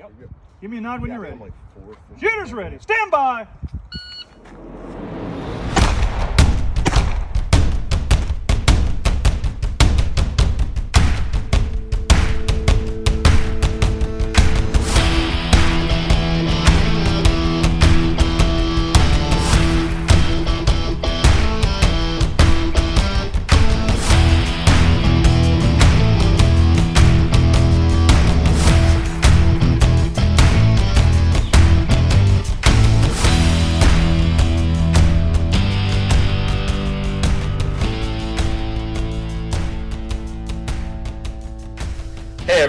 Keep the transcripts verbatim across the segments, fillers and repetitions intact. Yep. Give me a nod when yeah, you're ready. Like four, four, Shooter's four, ready. Stand by.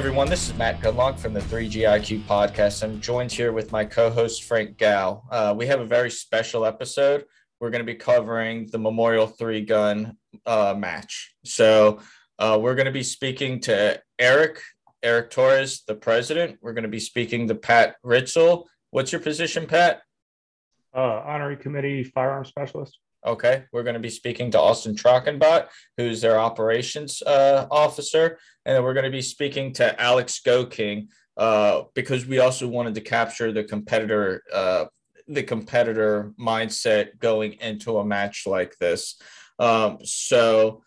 Everyone, this is Matt Goodlock from the three G I Q podcast. I'm joined here with my co-host Frank Gal. Uh, we have a very special episode. We're going to be covering the Memorial three gun uh, match. So uh, we're going to be speaking to Eric, Eric Torres, the president. We're going to be speaking to Pat Ritzel. What's your position, Pat? Uh, honorary committee firearms specialist. Okay, we're going to be speaking to Austin Trockenbott, who's their operations uh, officer, and then we're going to be speaking to Alex Goking uh, because we also wanted to capture the competitor, uh, the competitor mindset going into a match like this. Um, so,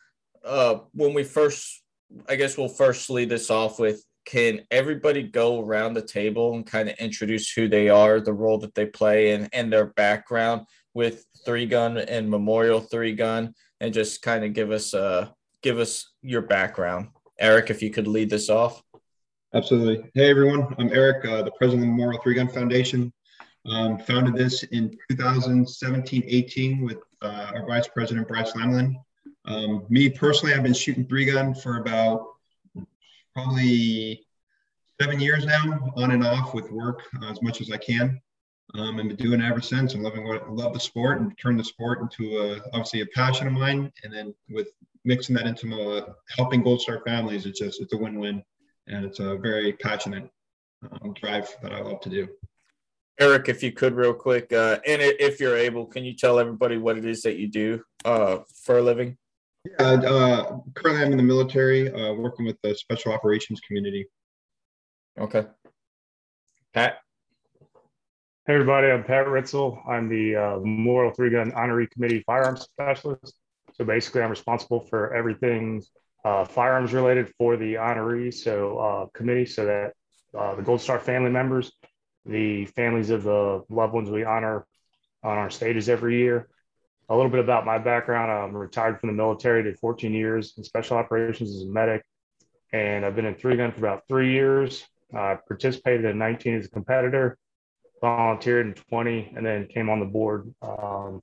uh, when we first, I guess we'll first lead this off with: can everybody go around the table and kind of introduce who they are, the role that they play, and and their background with three gun and Memorial three gun, and just kind of give us uh give us your background. Eric, if you could lead this off. Absolutely. Hey everyone, I'm Eric, uh, the president of the Memorial three gun Foundation. Um, founded this in two thousand seventeen eighteen with uh, our vice president Bryce Lamlin. Um, me personally, I've been shooting three gun for about probably seven years now, on and off with work uh, as much as I can. Um, and been doing it ever since. I'm loving what I love the sport and turned the sport into a, obviously a passion of mine. And then with mixing that into my, helping Gold Star families, it's just, it's a win-win, and it's a very passionate um, drive that I love to do. Eric, if you could real quick, uh, and if you're able, can you tell everybody what it is that you do uh, for a living? Yeah, uh, currently I'm in the military, uh, working with the special operations community. Okay. Pat? Hey everybody, I'm Pat Ritzel. I'm the uh, Memorial three gun Honorary Committee Firearms Specialist. So basically I'm responsible for everything uh, firearms related for the honoree, so uh, committee, so that uh, the Gold Star family members, the families of the loved ones we honor on our stages every year. A little bit about my background: I'm retired from the military, did fourteen years in special operations as a medic, and I've been in three gun for about three years. I uh, participated in nineteen as a competitor, volunteered in twenty, and then came on the board um,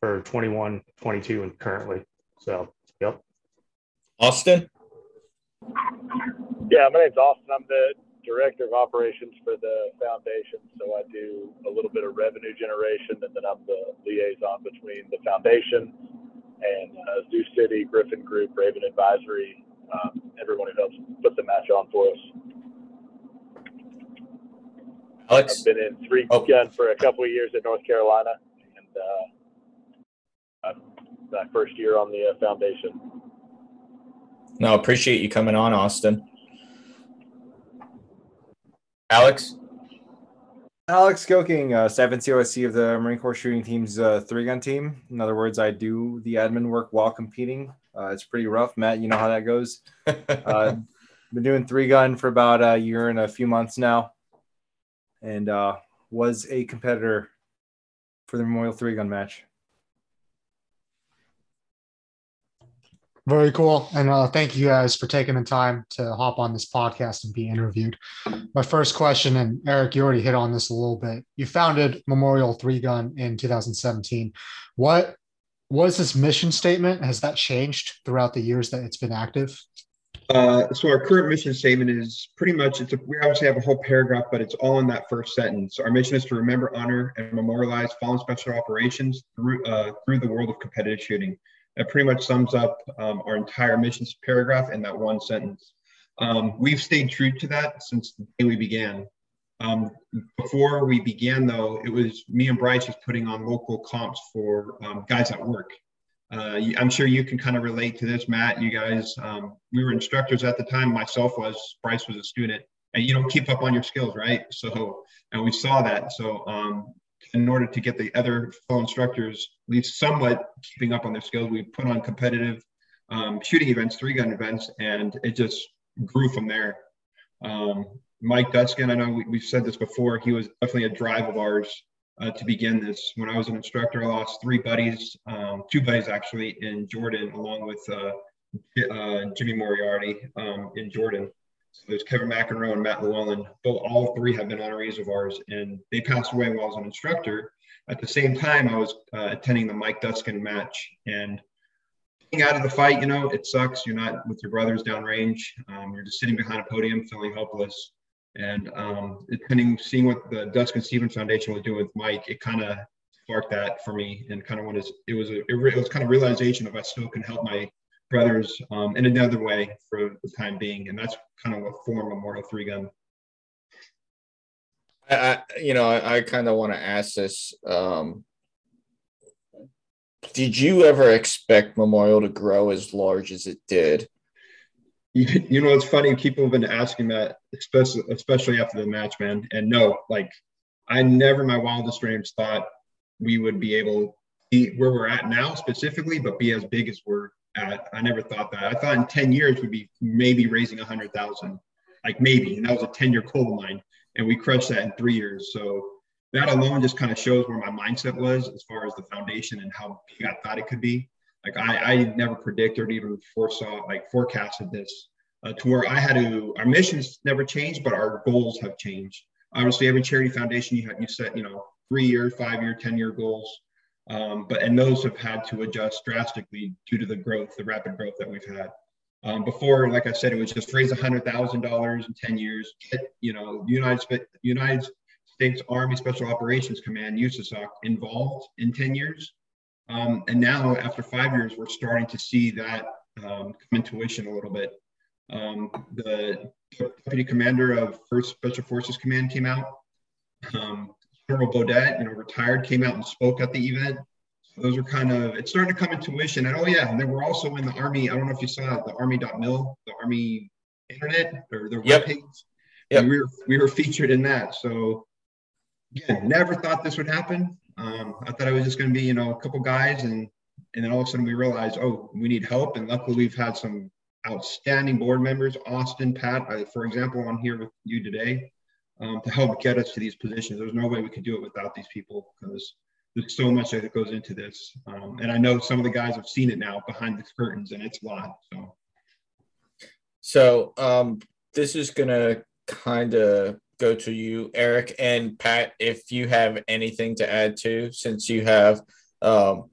for twenty-one, twenty-two, and currently. So, yep. Austin? Yeah, my name's Austin. I'm the director of operations for the foundation. So I do a little bit of revenue generation, and then I'm the liaison between the foundation and uh, Zoo City, Griffin Group, Raven Advisory, um, everyone who helps put the match on for us. Alex? I've been in three oh. gun for a couple of years in North Carolina, and uh, my first year on the uh, foundation. No, appreciate you coming on, Austin. Alex? Alex Goking, uh, seventh C O S C of the Marine Corps Shooting Team's uh, three gun team. In other words, I do the admin work while competing. Uh, it's pretty rough. Matt, you know how that goes. uh, been doing three gun for about a year and a few months now, and uh, was a competitor for the Memorial three gun match. Very cool. And uh, thank you guys for taking the time to hop on this podcast and be interviewed. My first question, and Eric, you already hit on this a little bit. You founded Memorial three gun in two thousand seventeen. What was this mission statement? Has that changed throughout the years that it's been active? Uh, so our current mission statement is pretty much, it's a, we obviously have a whole paragraph, but it's all in that first sentence. Our mission is to remember, honor, and memorialize fallen special operations through, uh, through the world of competitive shooting. That pretty much sums up um, our entire missions paragraph in that one sentence. Um, we've stayed true to that since the day we began. Um, before we began, though, it was me and Bryce just putting on local comps for um, guys at work. Uh, I'm sure you can kind of relate to this, Matt. You guys, um, we were instructors at the time. Myself was, Bryce was a student. and you don't keep up on your skills, right? So, and we saw that. So um, in order to get the other fellow instructors at least somewhat keeping up on their skills, we put on competitive um, shooting events, three-gun events, and it just grew from there. Um, Mike Duskin, I know we, we've said this before, he was definitely a drive of ours uh, to begin this. When I was an instructor, I lost three buddies, um, two buddies actually, in Jordan, along with uh, uh, Jimmy Moriarty um, in Jordan. So there's Kevin McEnroe and Matt Llewellyn. Both, all three have been honorees of ours, and they passed away while I was an instructor. At the same time, I was uh, attending the Mike Duskin match, and being out of the fight, you know, it sucks. You're not with your brothers downrange. Um, you're just sitting behind a podium feeling helpless. And um, attending, seeing what the Duskin Stevens Foundation was doing with Mike, it kind of sparked that for me, and kind of what is, it was a, it, re, it was kind of realization of I still can help my brothers um, in another way for the time being, and that's kind of what formed Memorial three gun. I, you know, I, I kind of want to ask this. Um, did you ever expect Memorial to grow as large as it did? You, you know, it's funny. People have been asking that, especially, especially after the match, man. And no, like, I never, my wildest dreams thought we would be able to be where we're at now specifically, but be as big as we're at. I never thought that. I thought in ten years we'd be maybe raising a hundred thousand, like maybe, and that was a ten year goal of mine. And we crushed that in three years. So that alone just kind of shows where my mindset was as far as the foundation and how big I thought it could be. Like I, I never predicted or even foresaw, like forecasted this uh, to where I had to, our missions never changed, but our goals have changed. Obviously every charity foundation you have, you set, you know, three year, five year, ten year goals. Um, but, and those have had to adjust drastically due to the growth, the rapid growth that we've had. Um, before, like I said, it was just raise a hundred thousand dollars in ten years, get, you know, United, United States Army Special Operations Command, U S A S O C, involved in ten years. Um, and now after five years, we're starting to see that um, come into fruition a little bit. Um, the Deputy Commander of First Special Forces Command came out. Um, General Baudet, you know, retired, came out and spoke at the event. So those are kind of, it's starting to come into fruition. And oh yeah, and then we're also in the Army, I don't know if you saw it, the Army dot mil, the Army internet, or their yep. webpage. Yep. We, were, we were featured in that. So yeah, never thought this would happen. Um, I thought it was just going to be, you know, a couple guys, and and then all of a sudden we realized, oh, we need help. And luckily we've had some outstanding board members, Austin, Pat, I, for example, on here with you today. Um, to help get us to these positions. There's no way we could do it without these people, because there's so much that goes into this. Um, and I know some of the guys have seen it now behind the curtains, and it's a lot. So, so um, this is going to kind of go to you, Eric and Pat, if you have anything to add to, since you have um,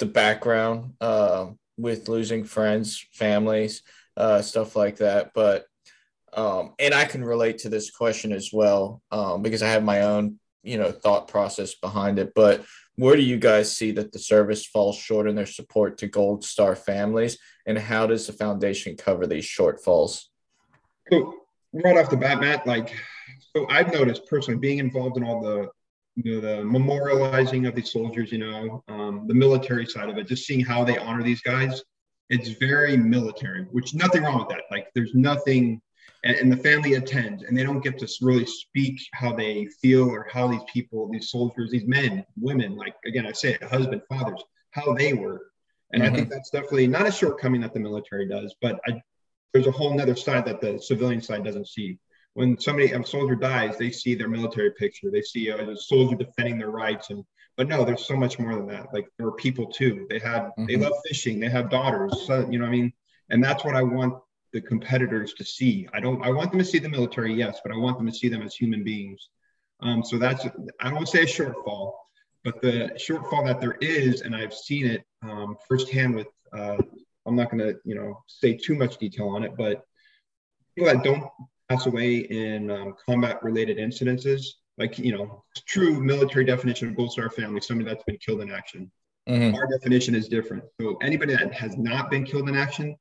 the background uh, with losing friends, families, uh, stuff like that. But Um, and I can relate to this question as well, um, because I have my own, you know, thought process behind it. But where do you guys see that the service falls short in their support to Gold Star families? And how does the foundation cover these shortfalls? So right off the bat, Matt, like, so I've noticed personally being involved in all the, you know, the memorializing of these soldiers, you know, um, the military side of it, just seeing how they honor these guys. It's very military, which nothing wrong with that. Like there's nothing. And the family attends, and they don't get to really speak how they feel or how these people, these soldiers, these men, women, like, again, I say it, husband, fathers, how they were. And mm-hmm. I think that's definitely not a shortcoming that the military does, but I, there's a whole nother side that the civilian side doesn't see. When somebody, a soldier dies, they see their military picture. They see a soldier defending their rights. And But no, there's so much more than that. Like, there are people, too. They have, mm-hmm. they love fishing. They have daughters. So, you know what I mean? And that's what I want the competitors to see. I don't, I want them to see the military, yes, but I want them to see them as human beings. Um, so that's, I don't say a shortfall, but the shortfall that there is, and I've seen it um, firsthand with, uh, I'm not gonna, you know, say too much detail on it, but people that don't pass away in um, combat related incidences, like, you know, true military definition of Gold Star family, somebody that's been killed in action. Mm-hmm. Our definition is different. So anybody that has not been killed in action,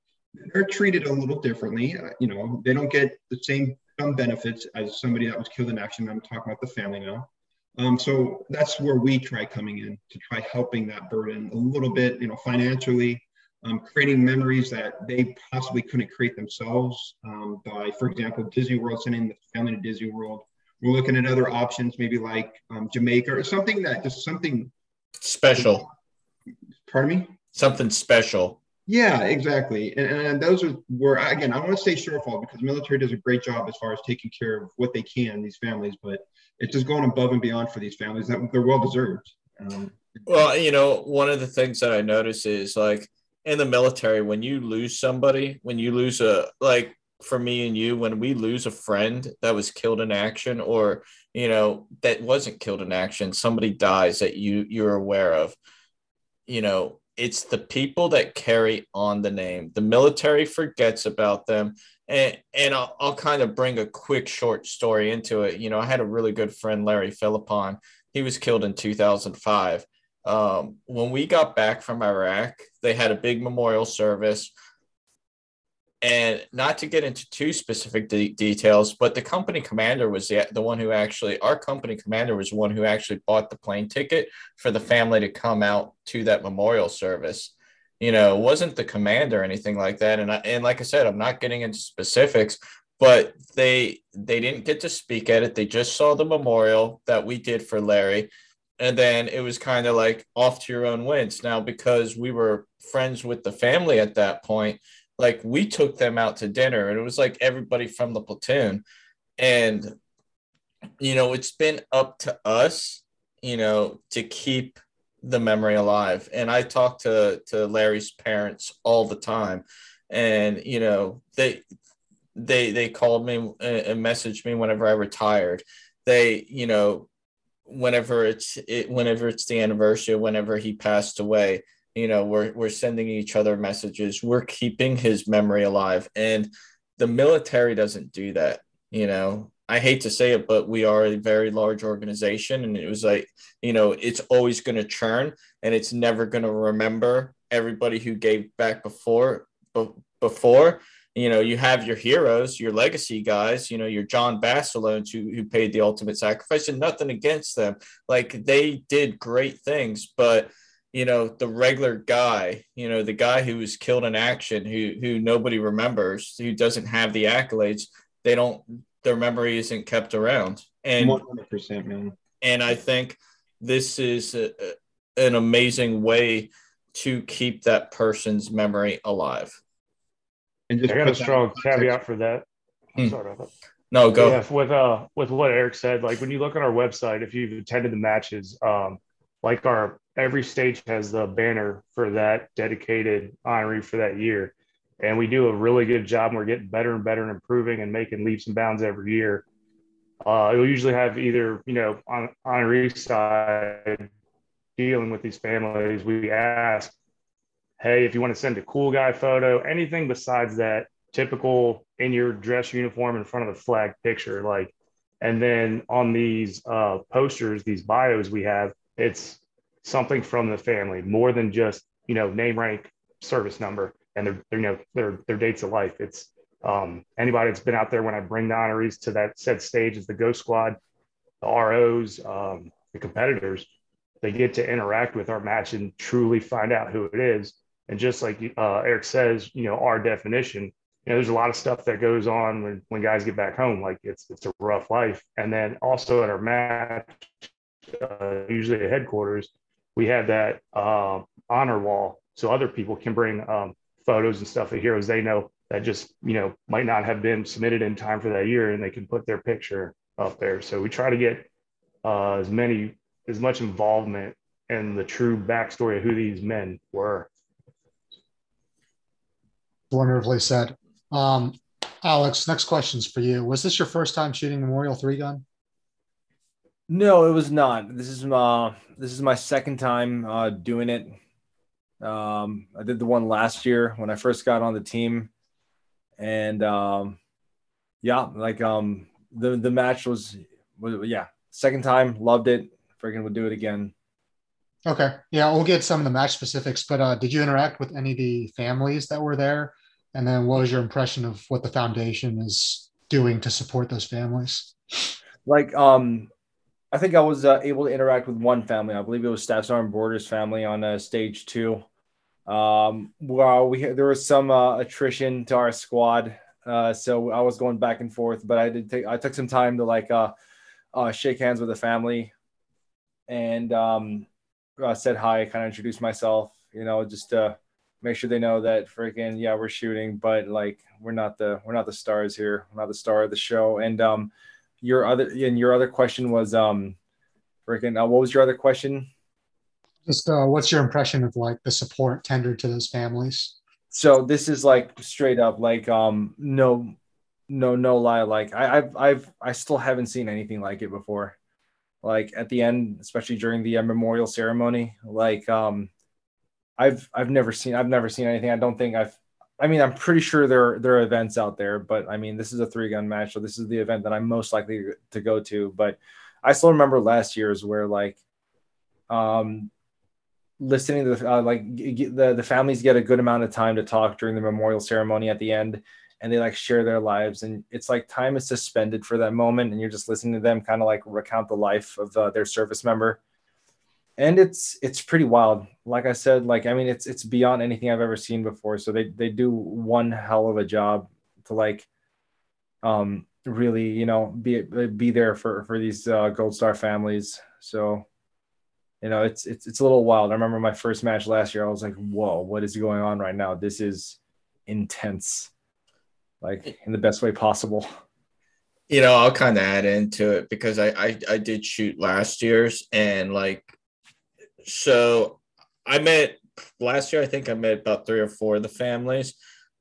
they're treated a little differently. Uh, you know, they don't get the same some benefits as somebody that was killed in action. I'm talking about the family now. Um, so that's where we try coming in to try helping that burden a little bit, you know, financially, um, creating memories that they possibly couldn't create themselves um, by, for example, Disney World, sending the family to Disney World. We're looking at other options, maybe like um, Jamaica or something that just something special. Pardon me? Something special. Yeah, exactly. And, and those are where, again, I want to say surefall because the military does a great job as far as taking care of what they can, these families, but it's just going above and beyond for these families that they're well deserved. Um, well, you know, one of the things that I notice is like in the military, when you lose somebody, when you lose a, like for me and you, when we lose a friend that was killed in action or, you know, that wasn't killed in action, somebody dies that you, you're aware of, you know, it's the people that carry on the name. The military forgets about them. And, and I'll, I'll kind of bring a quick short story into it. You know, I had a really good friend, Larry Philippon. He was killed in two thousand five. Um, when we got back from Iraq, they had a big memorial service. And not to get into too specific de- details, but the company commander was the, the one who actually, our company commander was the one who actually bought the plane ticket for the family to come out to that memorial service. You know, it wasn't the commander or anything like that. And I, and like I said, I'm not getting into specifics, but they they didn't get to speak at it. They just saw the memorial that we did for Larry. And then it was kind of like off to your own winds. Now, because we were friends with the family at that point, like we took them out to dinner and it was like everybody from the platoon. And, you know, it's been up to us, you know, to keep the memory alive. And I talk to, to Larry's parents all the time. And, you know, they, they, they called me and messaged me whenever I retired. They, you know, whenever it's, it, whenever it's the anniversary, whenever he passed away, you know, we're we're sending each other messages. We're keeping his memory alive. And the military doesn't do that. You know, I hate to say it, but we are a very large organization. And it was like, you know, it's always going to churn and it's never going to remember everybody who gave back before. B- before, you know, you have your heroes, your legacy guys, you know, your John Bassalone who, who paid the ultimate sacrifice and nothing against them. Like they did great things, but you know, the regular guy, you know, the guy who was killed in action, who who nobody remembers, who doesn't have the accolades, they don't, their memory isn't kept around. And one hundred percent, man. And I think this is a, an amazing way to keep that person's memory alive. And just I got a strong caveat for that. Hmm. Sorry about that. No, go. Yeah, with, uh, with what Eric said, like when you look on our website, if you've attended the matches, um, like our, every stage has the banner for that dedicated honoree for that year. And we do a really good job. And we're getting better and better and improving and making leaps and bounds every year. Uh, it'll usually have either, you know, on honoree side dealing with these families. We ask, hey, if you want to send a cool guy photo, anything besides that typical in your dress uniform in front of the flag picture, like, and then on these uh, posters, these bios we have, it's something from the family, more than just, you know, name, rank, service number, and their, you know, their, their dates of life. It's um, anybody that's been out there when I bring the honorees to that said stage is the Ghost Squad, the R Os, um, the competitors, they get to interact with our match and truly find out who it is. And just like uh, Eric says, you know, our definition, you know, there's a lot of stuff that goes on when, when guys get back home, like it's, it's a rough life. And then also at our match, uh, usually at headquarters, we have that uh, honor wall so other people can bring um, photos and stuff of heroes they know that just, you know, might not have been submitted in time for that year, and they can put their picture up there. So we try to get uh, as many, as much involvement in the true backstory of who these men were. Wonderfully said. Um, Alex, next question's for you. Was this your first time shooting Memorial three gun? No, it was not. This is uh, this is my second time uh, doing it. Um, I did the one last year when I first got on the team, and um, yeah, like um, the the match was, was yeah second time, loved it. Freaking would do it again. Okay, yeah, we'll get some of the match specifics, but uh, did you interact with any of the families that were there? And then, what was your impression of what the foundation is doing to support those families? Like um. I think I was uh, able to interact with one family. I believe it was Staff Sergeant Borders' family on uh, stage two. Um, well, we there was some uh, attrition to our squad, uh, so I was going back and forth, but I did take I took some time to like uh, uh, shake hands with the family, and um, uh, said hi, kind of introduced myself, you know, just to make sure they know that freaking yeah we're shooting, but like we're not the we're not the stars here, we're not the star of the show. And um, your other and your other question was um, freaking uh, what was your other question? Just uh, what's your impression of like the support tendered to those families? So this is like straight up, like um, no, no, no lie. Like I, I've, I've, I still haven't seen anything like it before. Like at the end, especially during the uh, memorial ceremony, like um, I've, I've never seen, I've never seen anything. I don't think I've. I mean, I'm pretty sure there, there are events out there, but I mean, this is a three gun match, so this is the event that I'm most likely to go to. But I still remember last year's where like, um. listening to the, uh, like the, the families get a good amount of time to talk during the memorial ceremony at the end, and they like share their lives, and it's like time is suspended for that moment, and you're just listening to them kind of like recount the life of uh, their service member. And it's it's pretty wild. Like I said, like I mean it's it's beyond anything I've ever seen before, so they they do one hell of a job to like um really, you know, be be there for for these uh, Gold Star families. So you know, it's, it's, it's a little wild. I remember my first match last year, I was like, whoa, what is going on right now? This is intense, like in the best way possible. You know, I'll kind of add into it because I, I, I did shoot last year's, and like, so I met last year, I think I met about three or four of the families,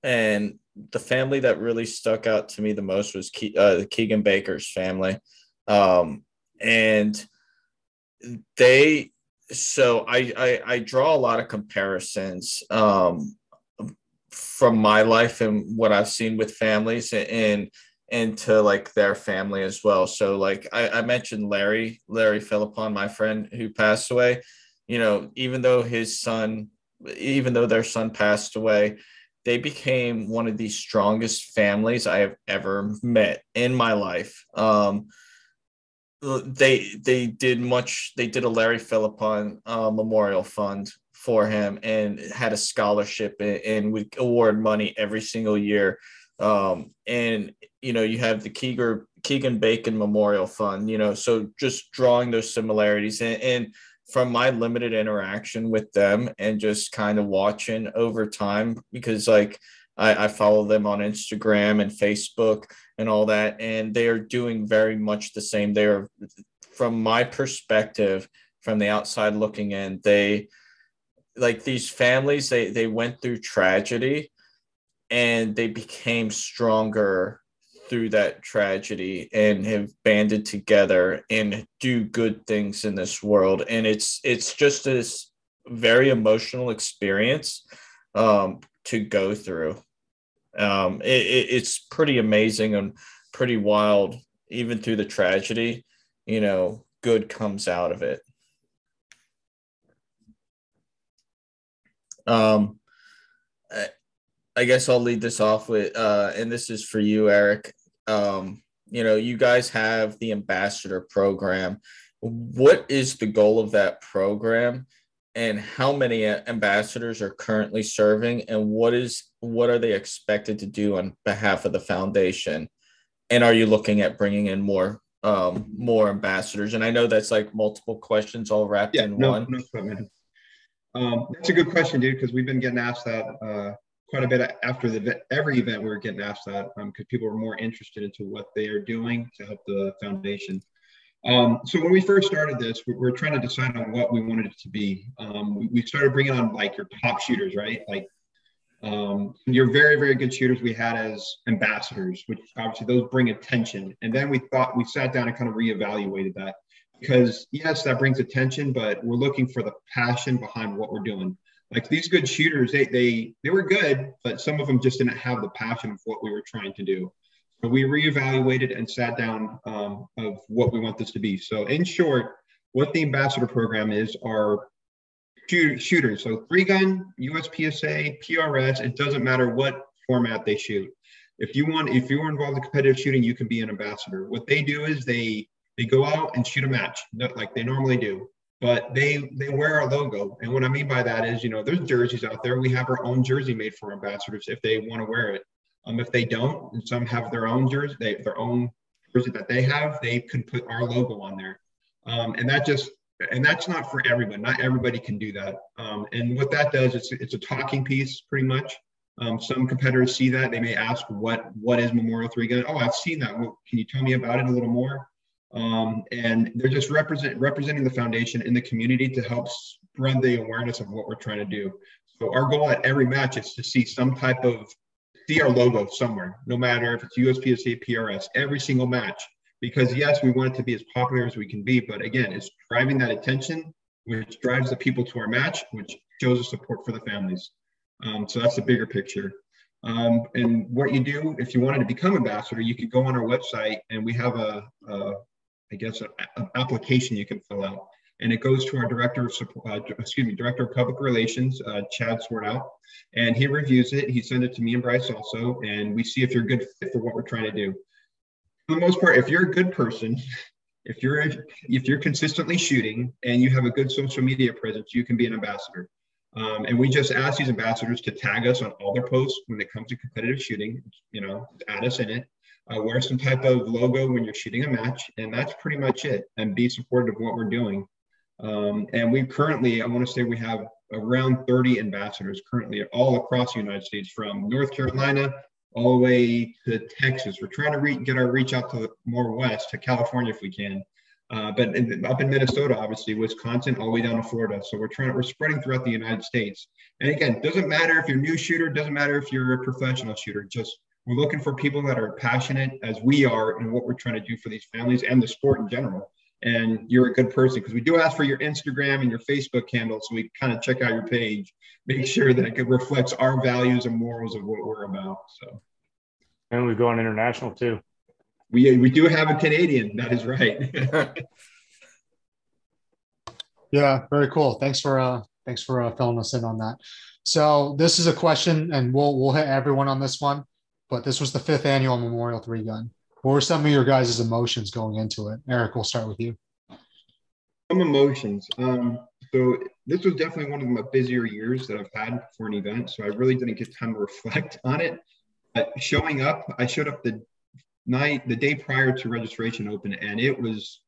and the family that really stuck out to me the most was Ke- uh, the Keegan Baker's family. Um, and they, so I, I, I draw a lot of comparisons um, from my life and what I've seen with families and, and to like their family as well. So like I, I mentioned Larry, Larry Philippon, my friend who passed away, you know, even though his son, even though their son passed away, they became one of the strongest families I have ever met in my life. Um, They they did much. They did a Larry Philippon uh, memorial fund for him, and had a scholarship and, and would award money every single year. Um, and you know, you have the Keegan Keegan Bacon Memorial Fund. You know, so just drawing those similarities, and, and from my limited interaction with them, and just kind of watching over time, because like I, I follow them on Instagram and Facebook and all that, and they are doing very much the same. They are, from my perspective, from the outside looking in, they, like these families, they they went through tragedy, and they became stronger through that tragedy, and have banded together and do good things in this world. And it's it's just this very emotional experience um, to go through. Um, it, it, it's pretty amazing and pretty wild. Even through the tragedy, you know, good comes out of it. Um, I, I guess I'll lead this off with, uh, and this is for you, Eric. Um, you know, you guys have the ambassador program. What is the goal of that program? And how many ambassadors are currently serving, and what is what are they expected to do on behalf of the foundation? And are you looking at bringing in more um, more ambassadors? And I know that's like multiple questions all wrapped yeah, in no, one. No, no, um, that's a good question, dude, because we've been getting asked that uh, quite a bit after the every event. We were getting asked that because um, people were more interested into what they are doing to help the foundation. Um, so when we first started this, we were trying to decide on what we wanted it to be. Um, we, we started bringing on like your top shooters, right? Like um, your very, very good shooters we had as ambassadors, which obviously those bring attention. And then we thought we sat down and kind of reevaluated that because yes, that brings attention, but we're looking for the passion behind what we're doing. Like these good shooters, they, they, they were good, but some of them just didn't have the passion of what we were trying to do. We reevaluated and sat down um, of what we want this to be. So in short, what the ambassador program is are shoot, shooters. So three gun, U S P S A, P R S, it doesn't matter what format they shoot. If you want, if you're involved in competitive shooting, you can be an ambassador. What they do is they, they go out and shoot a match like they normally do. but they they wear our logo. And what I mean by that is, you know, there's jerseys out there. We have our own jersey made for ambassadors if they want to wear it. Um, if they don't, and some have their own jersey, they their own jersey that they have, they could put our logo on there. Um, and that just, and that's not for everybody. Not everybody can do that. Um, and what that does, it's it's a talking piece pretty much. Um, some competitors see that. They may ask, what, what is Memorial three gun? Oh, I've seen that. Well, can you tell me about it a little more? Um, and they're just represent, representing the foundation in the community to help spread the awareness of what we're trying to do. So our goal at every match is to see some type of, see our logo somewhere, no matter if it's U S P S C, P R S, every single match. Because yes, we want it to be as popular as we can be, but again, it's driving that attention, which drives the people to our match, which shows the support for the families. Um, so that's the bigger picture. Um, and what you do, if you wanted to become ambassador, you could go on our website and we have a, a I guess, an application you can fill out. And it goes to our director of uh, excuse me, director of public relations, uh, Chad Swerdal, and he reviews it. He sends it to me and Bryce also, and we see if you're a good fit for what we're trying to do. For the most part, if you're a good person, if you're if you're consistently shooting and you have a good social media presence, you can be an ambassador. Um, and we just ask these ambassadors to tag us on all their posts when it comes to competitive shooting. You know, add us in it. Uh, wear some type of logo when you're shooting a match, and that's pretty much it. And be supportive of what we're doing. Um, and we currently, I want to say we have around thirty ambassadors currently all across the United States, from North Carolina all the way to Texas. We're trying to re get our reach out to more west, to California if we can. Uh, but in, up in Minnesota, obviously, Wisconsin, all the way down to Florida. So we're trying, we're spreading throughout the United States. And again, doesn't matter if you're a new shooter, doesn't matter if you're a professional shooter, just we're looking for people that are passionate as we are in what we're trying to do for these families and the sport in general. And you're a good person, because we do ask for your Instagram and your Facebook handle, so we kind of check out your page, make sure that it reflects our values and morals of what we're about. So, and we've gone international too. We we do have a Canadian. That is right. Yeah, very cool. Thanks for uh, thanks for uh, filling us in on that. So this is a question, and we'll we'll hit everyone on this one. But this was the fifth annual Memorial three gun. What were some of your guys' emotions going into it? Eric, we'll start with you. Some emotions. Um, so this was definitely one of my busier years that I've had for an event, so I really didn't get time to reflect on it. But showing up, I showed up the night, the day prior to registration open, and it was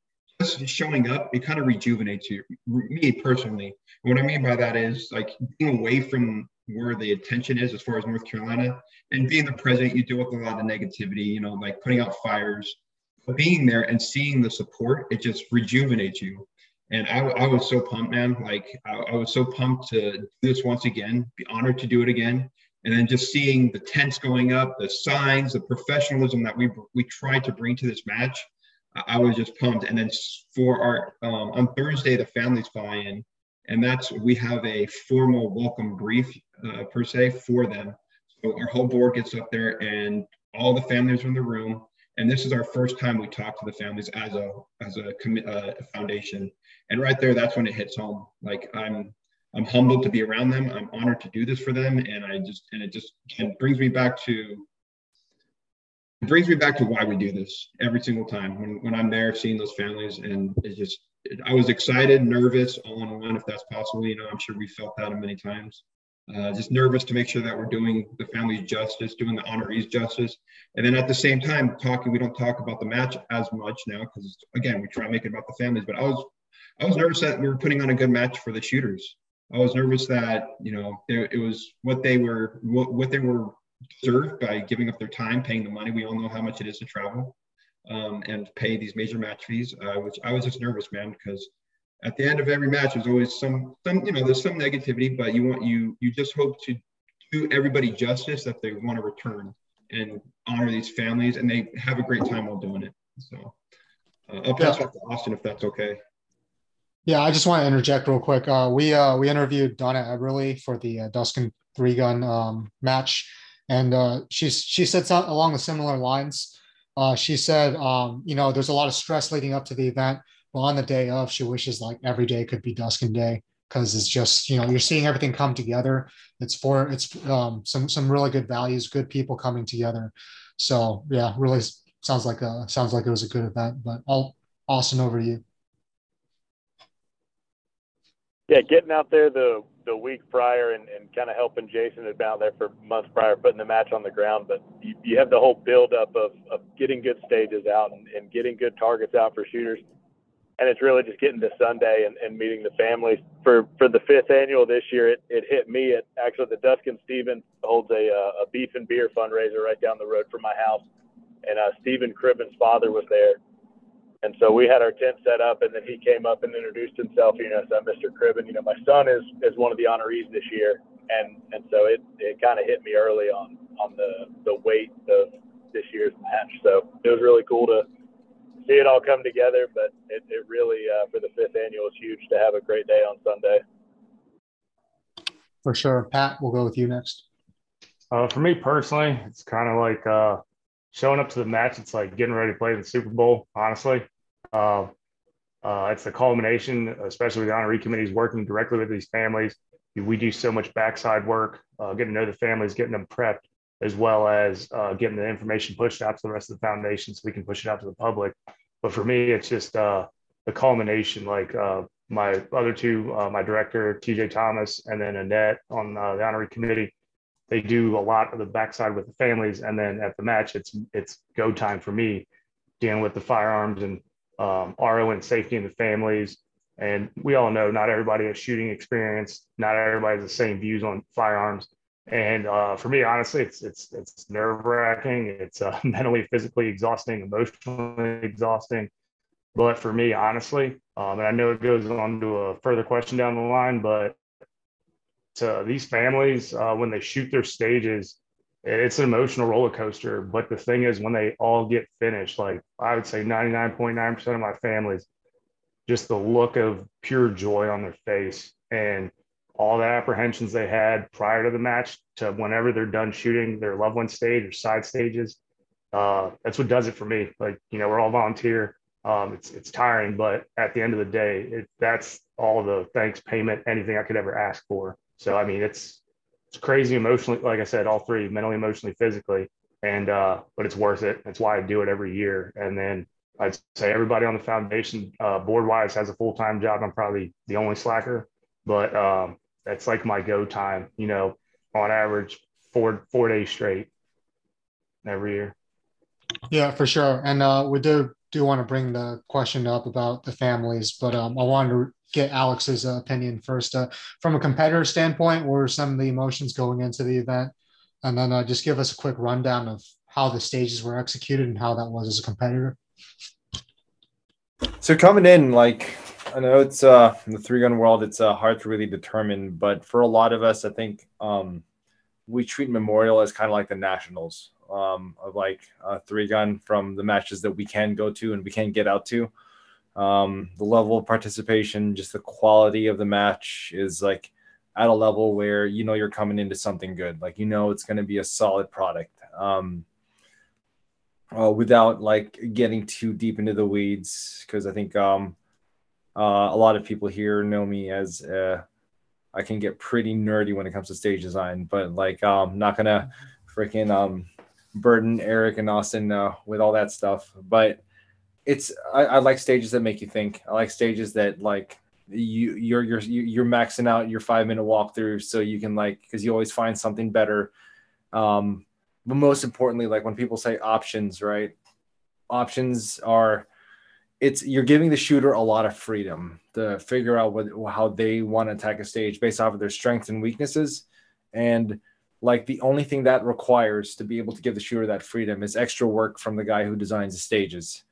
just showing up. It kind of rejuvenates you, me personally. What I mean by that is, like, being away from where the attention is as far as North Carolina, and being the president, you deal with a lot of negativity, you know, like putting out fires, but being there and seeing the support, it just rejuvenates you. And I, I was so pumped, man. Like I, I was so pumped to do this once again, be honored to do it again. And then just seeing the tents going up, the signs, the professionalism that we, we tried to bring to this match. I, I was just pumped. And then for our, um, on Thursday, the families fly in. And that's, we have a formal welcome brief uh, per se for them. So our whole board gets up there and all the families are in the room. And this is our first time we talk to the families as a, as a uh, foundation. And right there, that's when it hits home. Like I'm, I'm humbled to be around them. I'm honored to do this for them. And I just, and it just it brings me back to, it brings me back to why we do this every single time when, when I'm there seeing those families. And it's just, I was excited, nervous, all in one, if that's possible. You know, I'm sure we felt that many times. Uh, just nervous to make sure that we're doing the families justice, doing the honorees justice. And then at the same time, talking, we don't talk about the match as much now because, again, we try to make it about the families. But I was, I was nervous that we were putting on a good match for the shooters. I was nervous that, you know, it, it was what they were, what, what they were served by giving up their time, paying the money. We all know how much it is to travel. Um, and pay these major match fees, uh, which I was just nervous, man, because at the end of every match, there's always some, some, you know, there's some negativity, but you want, you, you just hope to do everybody justice that they want to return and honor these families, and they have a great time while doing it. So uh, I'll pass yeah. off to Austin if that's okay. Yeah, I just want to interject real quick. Uh, we uh, we interviewed Donna Eberle for the uh, Duskin three gun um, match, and uh, she's she said something along the similar lines. Uh, she said, um, you know, there's a lot of stress leading up to the event, but on the day of, she wishes like every day could be Duskin Day, because it's just, you know, you're seeing everything come together. It's for, it's um, some, some really good values, good people coming together. So yeah, really sounds like a, sounds like it was a good event, but I'll, Austin, over to you. Yeah, getting out there the, the week prior and, and kind of helping Jason had been out there for months prior, putting the match on the ground. But you, you have the whole buildup of, of getting good stages out and, and getting good targets out for shooters. And it's really just getting to Sunday and, and meeting the families. For, for the fifth annual this year, it, it hit me at actually the Duskin Stevens holds a, uh, a beef and beer fundraiser right down the road from my house. And uh, Stephen Cribbins' father was there. And so we had our tent set up, and then he came up and introduced himself. You know, so Mister Cribbin, you know, my son is, is one of the honorees this year. And, and so it, it kind of hit me early on, on the, the weight of this year's match. So it was really cool to see it all come together, but it, it really, uh, for the fifth annual, is huge to have a great day on Sunday. For sure. Pat, we'll go with you next. Uh, for me personally, it's kind of like uh, showing up to the match. It's like getting ready to play the Super Bowl, honestly. Uh, uh, it's the culmination, especially with the honoree committees working directly with these families. We do so much backside work, uh, getting to know the families, getting them prepped, as well as uh, getting the information pushed out to the rest of the foundation so we can push it out to the public. But for me, it's just uh, the culmination, like uh, my other two, uh, my director, T J Thomas, and then Annette on uh, the honorary committee, they do a lot of the backside with the families. And then at the match, it's it's go time for me, dealing with the firearms and um, R O and safety in the families. And we all know not everybody has shooting experience, not everybody has the same views on firearms. And uh, for me, honestly, it's it's it's nerve-wracking. It's uh, mentally, physically exhausting, emotionally exhausting. But for me, honestly, um, and I know it goes on to a further question down the line, but to these families, uh, when they shoot their stages, it's an emotional roller coaster. But the thing is, when they all get finished, like I would say ninety-nine point nine percent of my families, just the look of pure joy on their face and all the apprehensions they had prior to the match to whenever they're done shooting their loved one stage or side stages. Uh, that's what does it for me. Like, you know, we're all volunteer. Um, it's it's tiring, but at the end of the day, it, that's all the thanks, payment, anything I could ever ask for. So, I mean, it's it's crazy emotionally, like I said, all three, mentally, emotionally, physically, and uh, but it's worth it. That's why I do it every year. And then I'd say everybody on the foundation uh, board-wise has a full-time job. I'm probably the only slacker, but um, that's like my go time, you know, on average, four four days straight every year. Yeah, for sure. And uh, we do do want to bring the question up about the families, but um, I wanted to get Alex's uh, opinion first. Uh, from a competitor standpoint, what are some of the emotions going into the event? And then uh, just give us a quick rundown of how the stages were executed and how that was as a competitor. So coming in, like, I know it's uh, in the three-gun world, it's uh, hard to really determine, but for a lot of us, I think um, we treat Memorial as kind of like the nationals um, of like uh, three-gun from the matches that we can go to and we can get out to. Um, the level of participation, just the quality of the match is like at a level where you know you're coming into something good. Like, you know it's going to be a solid product. Um, uh, without like getting too deep into the weeds, because I think um, – Uh, a lot of people here know me as uh, I can get pretty nerdy when it comes to stage design, but like I'm um, not gonna freaking um, burden Eric and Austin uh, with all that stuff. But it's I, I like stages that make you think. I like stages that like you you're you're you're maxing out your five minute walkthrough so you can like because you always find something better. Um, but most importantly, like when people say options, right? Options are. It's you're giving the shooter a lot of freedom to figure out what how they want to attack a stage based off of their strengths and weaknesses. And like the only thing that requires to be able to give the shooter that freedom is extra work from the guy who designs the stages,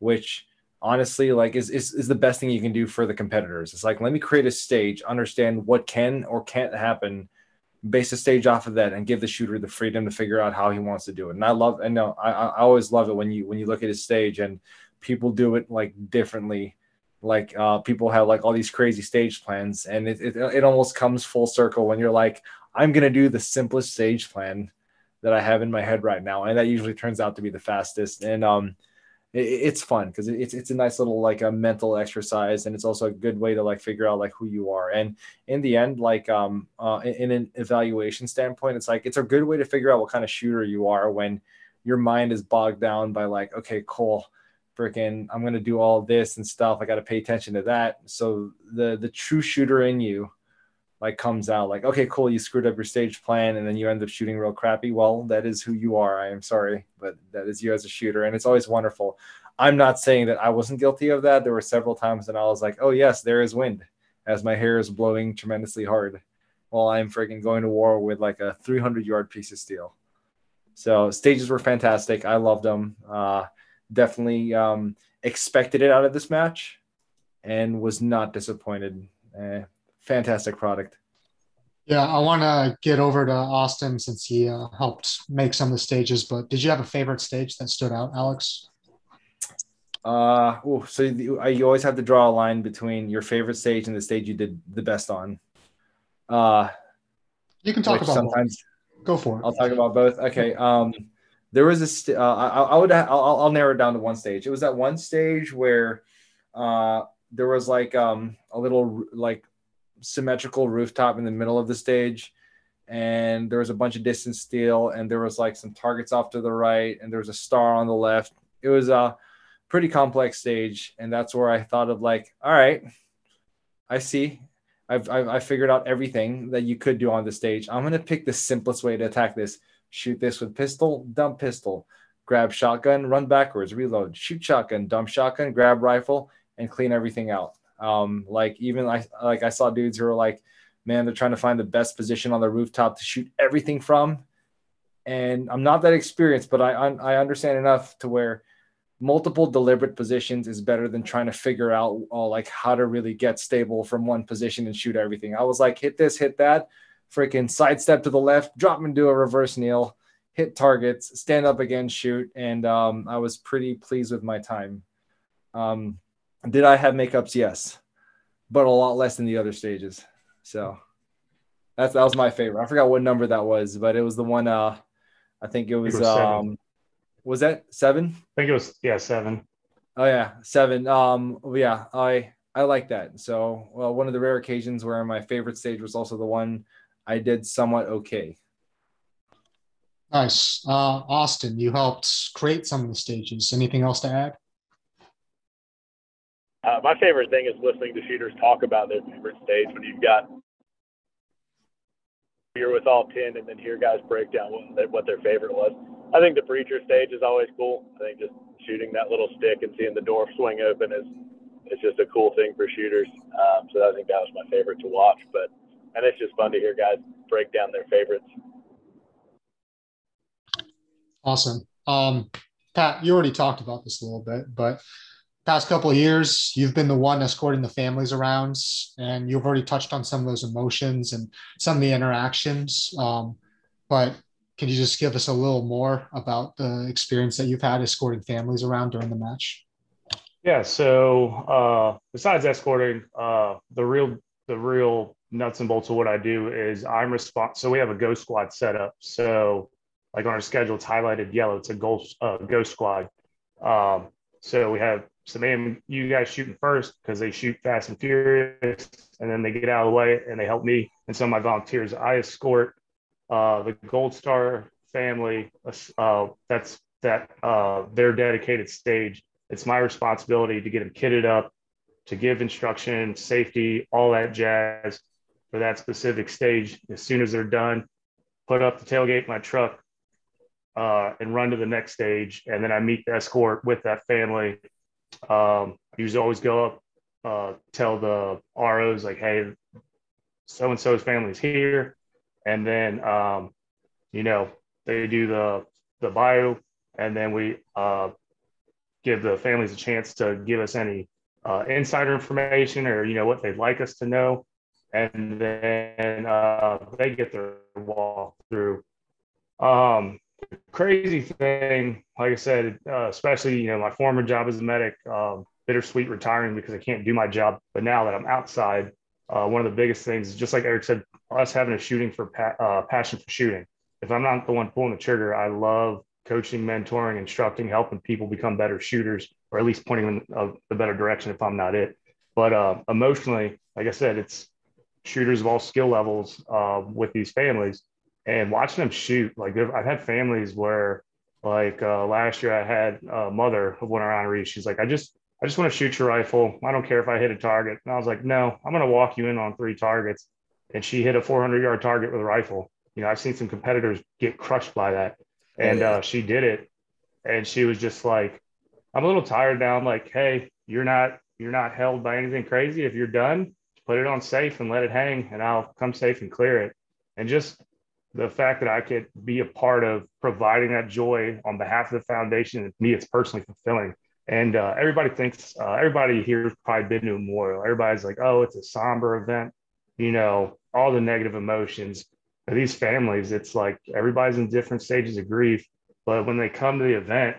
which honestly like is, is, is the best thing you can do for the competitors. It's like, let me create a stage, understand what can or can't happen, base a stage off of that and give the shooter the freedom to figure out how he wants to do it. And I love, and no, I, I always love it when you, when you look at his stage and people do it like differently. Like uh, people have like all these crazy stage plans and it, it, it almost comes full circle when you're like, I'm going to do the simplest stage plan that I have in my head right now. And that usually turns out to be the fastest. And um, it, it's fun because it, it's, it's a nice little like a mental exercise. And it's also a good way to like figure out like who you are. And in the end, like um, uh, in, in an evaluation standpoint, it's like, it's a good way to figure out what kind of shooter you are when your mind is bogged down by like, okay, cool. freaking I'm going to do all this and stuff. I got to pay attention to that. So the, the true shooter in you like comes out like, okay, cool. You screwed up your stage plan and then you end up shooting real crappy. Well, that is who you are. I am sorry, but that is you as a shooter. And it's always wonderful. I'm not saying that I wasn't guilty of that. There were several times and I was like, oh yes, there is wind as my hair is blowing tremendously hard while I'm freaking going to war with like a three hundred yard piece of steel. So stages were fantastic. I loved them. Uh, definitely um, expected it out of this match and was not disappointed. Eh, fantastic product. Yeah, I want to get over to Austin since he uh, helped make some of the stages, but did you have a favorite stage that stood out, Alex? Uh, ooh, so you, you always have to draw a line between your favorite stage and the stage you did the best on. Uh, you can talk about sometimes. More. Go for it. I'll talk about both. Okay. Um, there was a, st- uh, I, I would, ha- I'll, I'll narrow it down to one stage. It was that one stage where uh, there was like um, a little like symmetrical rooftop in the middle of the stage. And there was a bunch of distant steel and there was like some targets off to the right. And there was a star on the left. It was a pretty complex stage. And that's where I thought of like, all right, I see. I've, I've I figured out everything that you could do on the stage. I'm going to pick the simplest way to attack this. Shoot this with pistol, dump pistol, grab shotgun, run backwards, reload, shoot shotgun, dump shotgun, grab rifle, and clean everything out. Um, like even I, like I saw dudes who were like, man, they're trying to find the best position on the rooftop to shoot everything from. And I'm not that experienced, but I I understand enough to where multiple deliberate positions is better than trying to figure out oh, like how to really get stable from one position and shoot everything. I was like, hit this, hit that, freaking sidestep to the left, drop and do a reverse kneel, hit targets, stand up again, shoot. And um, I was pretty pleased with my time. Um, did I have makeups? Yes, but a lot less than the other stages. So that's, that was my favorite. I forgot what number that was, but it was the one, uh, I think it was, it was um, was that seven? I think it was, yeah, seven. Oh yeah, seven. Um, yeah, I I like that. So, well, one of the rare occasions where my favorite stage was also the one I did somewhat okay. Nice. Uh, Austin, you helped create some of the stages. Anything else to add? Uh, my favorite thing is listening to shooters talk about their favorite stage when you've got here with all ten and then hear guys break down what, they, what their favorite was. I think the preacher stage is always cool. I think just shooting that little stick and seeing the door swing open is it's just a cool thing for shooters. Um, so I think that was my favorite to watch. But and it's just fun to hear guys break down their favorites. Awesome. Um, Pat, you already talked about this a little bit, but past couple of years, you've been the one escorting the families around, and you've already touched on some of those emotions and some of the interactions. Um, but can you just give us a little more about the experience that you've had escorting families around during the match? Yeah. So uh, besides escorting, uh, the real the real nuts and bolts of what I do is I'm responsible. So we have a Ghost Squad set up. So like on our schedule, it's highlighted yellow. It's a Ghost uh, Ghost Squad. Um, so we have some A M U guys shooting first because they shoot fast and furious, and then they get out of the way and they help me and some of my volunteers. I escort. Uh, the Gold Star family, uh, that's that uh, their dedicated stage. It's my responsibility to get them kitted up, to give instruction, safety, all that jazz for that specific stage. As soon as they're done, put up the tailgate in my truck uh, and run to the next stage. And then I meet the escort with that family. Um, I usually always go up, uh, tell the R Os like, hey, so-and-so's family's here. And then, um, you know, they do the the bio, and then we uh, give the families a chance to give us any uh, insider information or, you know, what they'd like us to know. And then uh, they get their walkthrough. Um, crazy thing, like I said, uh, especially, you know, my former job as a medic, um, bittersweet retiring because I can't do my job. But now that I'm outside, uh, one of the biggest things is just like Eric said, us having a shooting for pa- uh, passion for shooting. If I'm not the one pulling the trigger, I love coaching, mentoring, instructing, helping people become better shooters, or at least pointing them in a, a better direction if I'm not it. But uh, emotionally, like I said, it's shooters of all skill levels uh, with these families and watching them shoot. Like I've had families where Like uh, last year, I had a mother of one of our honorees. She's like, I just, I just want to shoot your rifle. I don't care if I hit a target. And I was like, no, I'm going to walk you in on three targets. And she hit a four hundred yard target with a rifle. You know, I've seen some competitors get crushed by that. And uh, she did it. And she was just like, I'm a little tired now. I'm like, hey, you're not, you're not held by anything crazy. If you're done, put it on safe and let it hang, and I'll come safe and clear it. And just the fact that I could be a part of providing that joy on behalf of the foundation, me, it's personally fulfilling. And uh, everybody thinks, uh, everybody here's probably been to a memorial. Everybody's like, oh, it's a somber event. You know, all the negative emotions of these families. It's like everybody's in different stages of grief. But when they come to the event,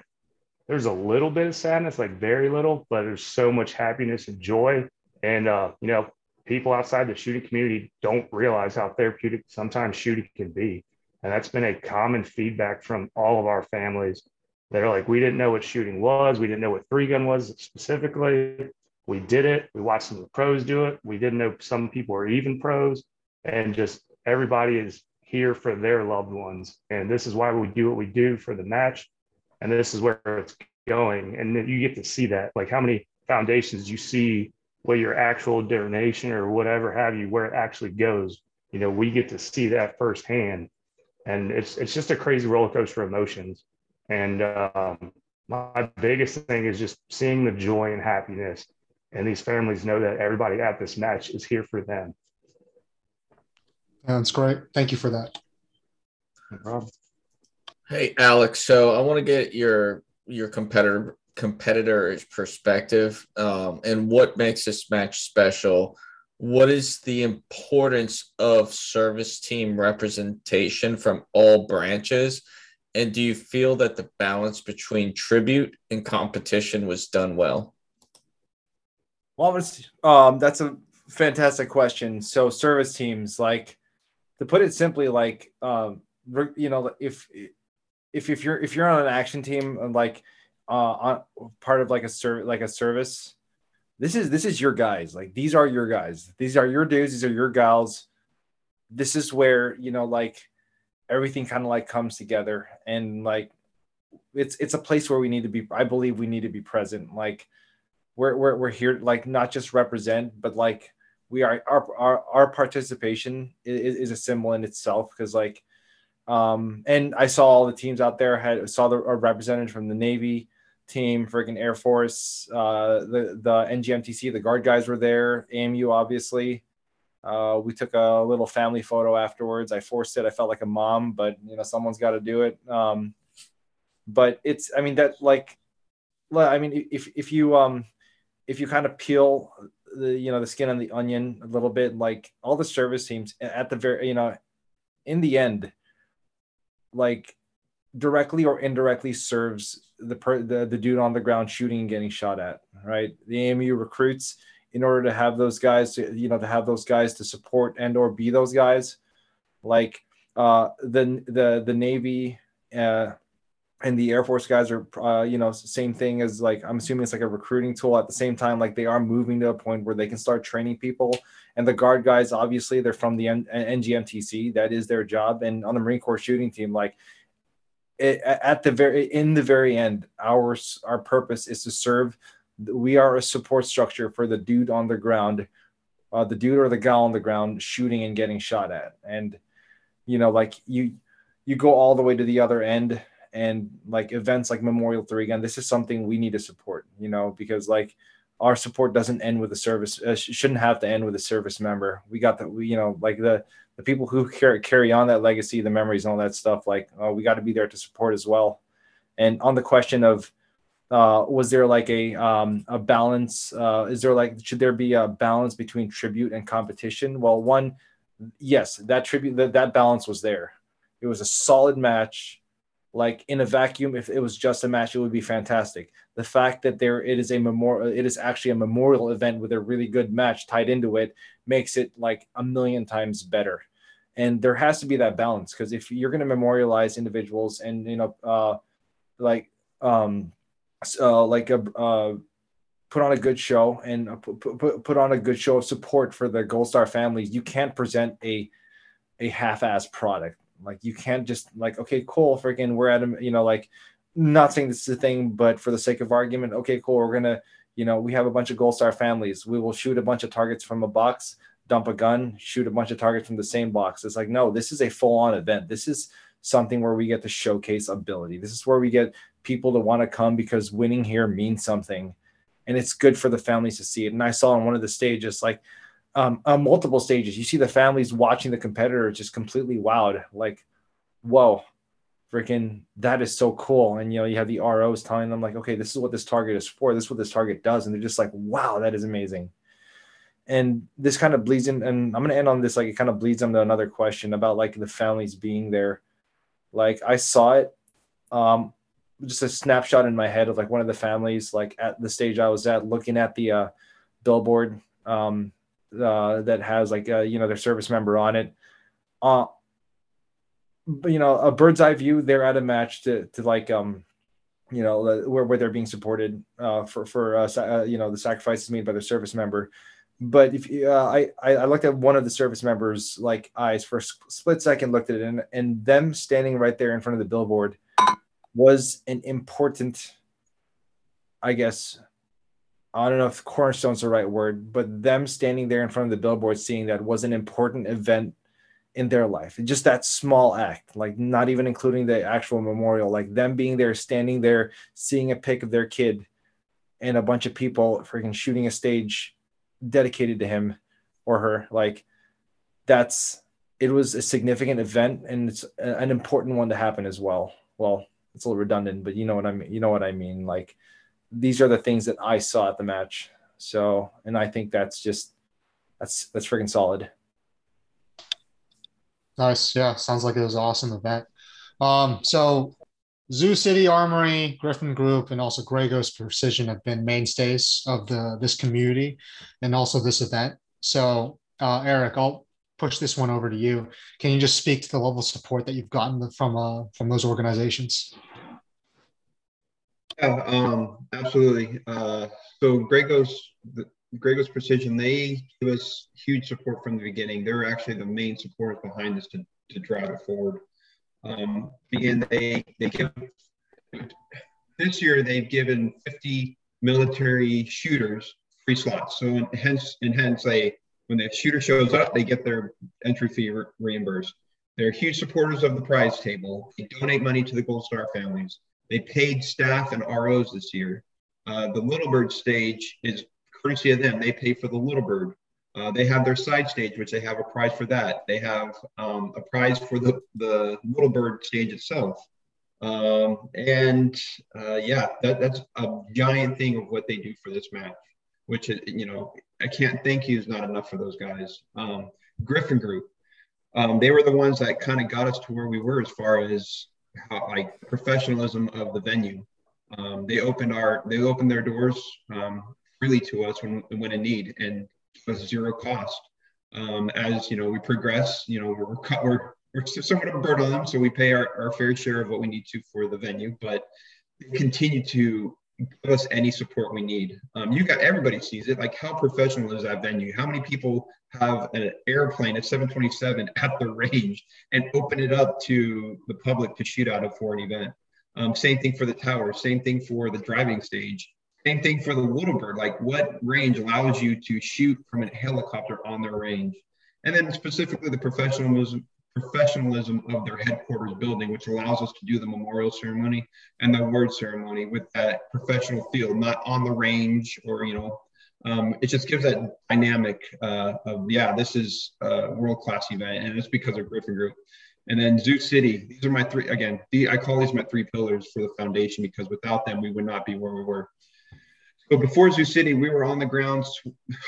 there's a little bit of sadness, like very little, but there's so much happiness and joy. And, uh, you know, people outside the shooting community don't realize how therapeutic sometimes shooting can be. And that's been a common feedback from all of our families. They're like, we didn't know what shooting was. We didn't know what three gun was specifically. We did it. We watched some of the pros do it. We didn't know some people are even pros. And just everybody is here for their loved ones. And this is why we do what we do for the match. And this is where it's going. And you get to see that, like how many foundations you see where your actual donation or whatever have you, where it actually goes. You know, we get to see that firsthand. And it's, it's just a crazy roller coaster of emotions. And um, my biggest thing is just seeing the joy and happiness. And these families know that everybody at this match is here for them. That's great. Thank you for that. No problem. Hey, Alex, so I want to get your your competitor competitor's perspective um, and what makes this match special. What is the importance of service team representation from all branches? And do you feel that the balance between tribute and competition was done well? Well, um, that's a fantastic question. So service teams, like to put it simply, like, um, you know, if If, if you're if you're on an action team, like uh, on part of like a service like a service, this is this is your guys. Like these are your guys. These are your dudes. These are your gals. This is where, you know, like everything kind of like comes together, and like it's it's a place where we need to be. I believe we need to be present. Like we're we're we're here like not just represent, but like we are our our, our participation is, is a symbol in itself, because like. Um, and I saw all the teams out there. Had saw the a representative from the Navy team, freaking Air Force, uh, the the N G M T C, the guard guys were there. A M U, obviously. Uh, we took a little family photo afterwards. I forced it. I felt like a mom, but you know, someone's got to do it. Um, but it's, I mean, that like, I mean, if if you um, if you kind of peel the you know the skin on the onion a little bit, like all the service teams at the very you know, in the end. Like directly or indirectly serves the, per, the the dude on the ground shooting and getting shot at, right? The A M U recruits in order to have those guys, to, you know, to have those guys to support and or be those guys. Like uh, the the the Navy uh, and the Air Force guys are, uh, you know, same thing as like, I'm assuming it's like a recruiting tool at the same time. Like they are moving to a point where they can start training people. And the guard guys, obviously, they're from the N G M T C. That is their job. And on the Marine Corps shooting team, like it, at the very, in the very end, our, our purpose is to serve. We are a support structure for the dude on the ground, uh, the dude or the gal on the ground shooting and getting shot at. And, you know, like you, you go all the way to the other end. And like events like Memorial three gun, this is something we need to support, you know, because like our support doesn't end with a service, uh, shouldn't have to end with a service member. We got the, we, you know, like the, the people who carry, carry on that legacy, the memories and all that stuff, like uh, we got to be there to support as well. And on the question of, uh, was there like a, um, a balance, uh, is there like, should there be a balance between tribute and competition? Well, one, yes, that tribute, that, that balance was there. It was a solid match. Like in a vacuum, if it was just a match, it would be fantastic. The fact that there it is a memorial, it is actually a memorial event with a really good match tied into it, makes it like a million times better. And there has to be that balance, because if you're going to memorialize individuals and you know, uh, like, um, uh, like a uh, put on a good show and uh, put put on a good show of support for the Gold Star families, you can't present a a half-ass product. Like, you can't just, like, okay, cool, freaking, we're at, a, you know, like, not saying this is a thing, but for the sake of argument, okay, cool, we're going to, you know, we have a bunch of Gold Star families. We will shoot a bunch of targets from a box, dump a gun, shoot a bunch of targets from the same box. It's like, no, this is a full-on event. This is something where we get to showcase ability. This is where we get people to want to come because winning here means something. And it's good for the families to see it. And I saw on one of the stages, like, um, on multiple stages, you see the families watching the competitor just completely wowed, like, whoa, freaking, that is so cool. And, you know, you have the R Os telling them, like, okay, this is what this target is for. This is what this target does. And they're just like, wow, that is amazing. And this kind of bleeds in, and I'm going to end on this, like, it kind of bleeds into another question about, like, the families being there. Like, I saw it, um, just a snapshot in my head of, like, one of the families, like, at the stage I was at, looking at the uh, billboard um, uh, that has, like, uh, you know, their service member on it. Uh, but, you know, a bird's eye view, they're at a match to, to like, um, you know, where, where they're being supported uh, for, for uh, uh, you know, the sacrifices made by their service member. But if uh, I, I looked at one of the service members, like, eyes for a split second, looked at it, and, and them standing right there in front of the billboard was an important, I guess, I don't know if cornerstone's the right word, but them standing there in front of the billboard, seeing that, was an important event in their life. And just that small act, like, not even including the actual memorial, like, them being there, standing there, seeing a pic of their kid and a bunch of people freaking shooting a stage dedicated to him or her, like, that's, it was a significant event, and it's an important one to happen as well. Well, it's a little redundant, but you know what I mean. You know what I mean? Like, these are the things that I saw at the match. So, and I think that's just, that's, that's freaking solid. Nice. Yeah. Sounds like it was an awesome event. Um, so Zoo City Armory, Griffin Group, and also Grey Ghost Precision have been mainstays of the this community and also this event. So, uh, Eric, I'll push this one over to you. Can you just speak to the level of support that you've gotten from uh, from those organizations? Yeah, um, absolutely. Uh, so, Grey Ghost, the, Grey Ghost Precision, they give us huge support from the beginning. They're actually the main support behind us to, to drive it forward. Um, and they, they give, this year they've given fifty military shooters free slots. So hence, and hence they, when the shooter shows up, they get their entry fee re reimbursed. They're huge supporters of the prize table. They donate money to the Gold Star families. They paid staff and R Os this year. Uh, the Little Bird stage is courtesy of them. They pay for the Little Bird. Uh, they have their side stage, which they have a prize for that. They have um, a prize for the, the Little Bird stage itself. Um, and uh, yeah, that, that's a giant thing of what they do for this match, which is, you know, I can't thank you is not enough for those guys. Um, Griffin Group, um, they were the ones that kind of got us to where we were as far as how, like, professionalism of the venue. Um, they opened our, they opened their doors um, freely to us when, when in need. And was zero cost. Um, as you know, we progress. You know, we're we're, we're somewhat of a burden on them, so we pay our, our fair share of what we need to for the venue, but continue to give us any support we need. Um, you got, everybody sees it. Like, how professional is that venue? How many people have an airplane, a seven twenty-seven, at the range and open it up to the public to shoot out of for an event? Um, same thing for the tower. Same thing for the driving stage. Same thing for the Little Bird, like, what range allows you to shoot from a helicopter on their range? And then specifically the professionalism, professionalism of their headquarters building, which allows us to do the memorial ceremony and the award ceremony with that professional feel, not on the range or, you know, um, it just gives that dynamic uh, of, yeah, this is a world-class event, and it's because of Griffin Group. And then Zoo City, these are my three, again, the, I call these my three pillars for the foundation, because without them, we would not be where we were. So before Zoo City, we were on the ground,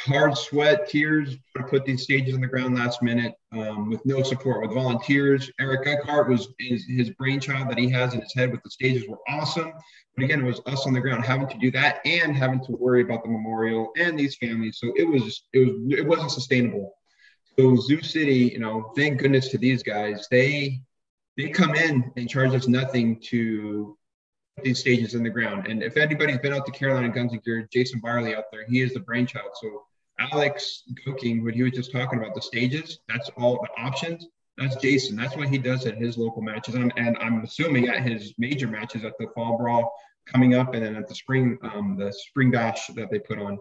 hard sweat, tears, trying to put these stages on the ground last minute um, with no support, with volunteers. Eric Eckhart was his, his brainchild that he has in his head with the stages were awesome. But again, it was us on the ground having to do that and having to worry about the memorial and these families. So it was, it was, it wasn't sustainable. So Zoo City, you know, thank goodness to these guys. They, they come in and charge us nothing to these stages in the ground. And if anybody's been out to Carolina Guns and Gear, Jason Barley out there, he is the brainchild. So Alex Goking, what he was just talking about, the stages, that's all the options. That's Jason. That's what he does at his local matches. I'm, and I'm assuming at his major matches at the Fall Brawl coming up, and then at the spring, um, the spring bash that they put on.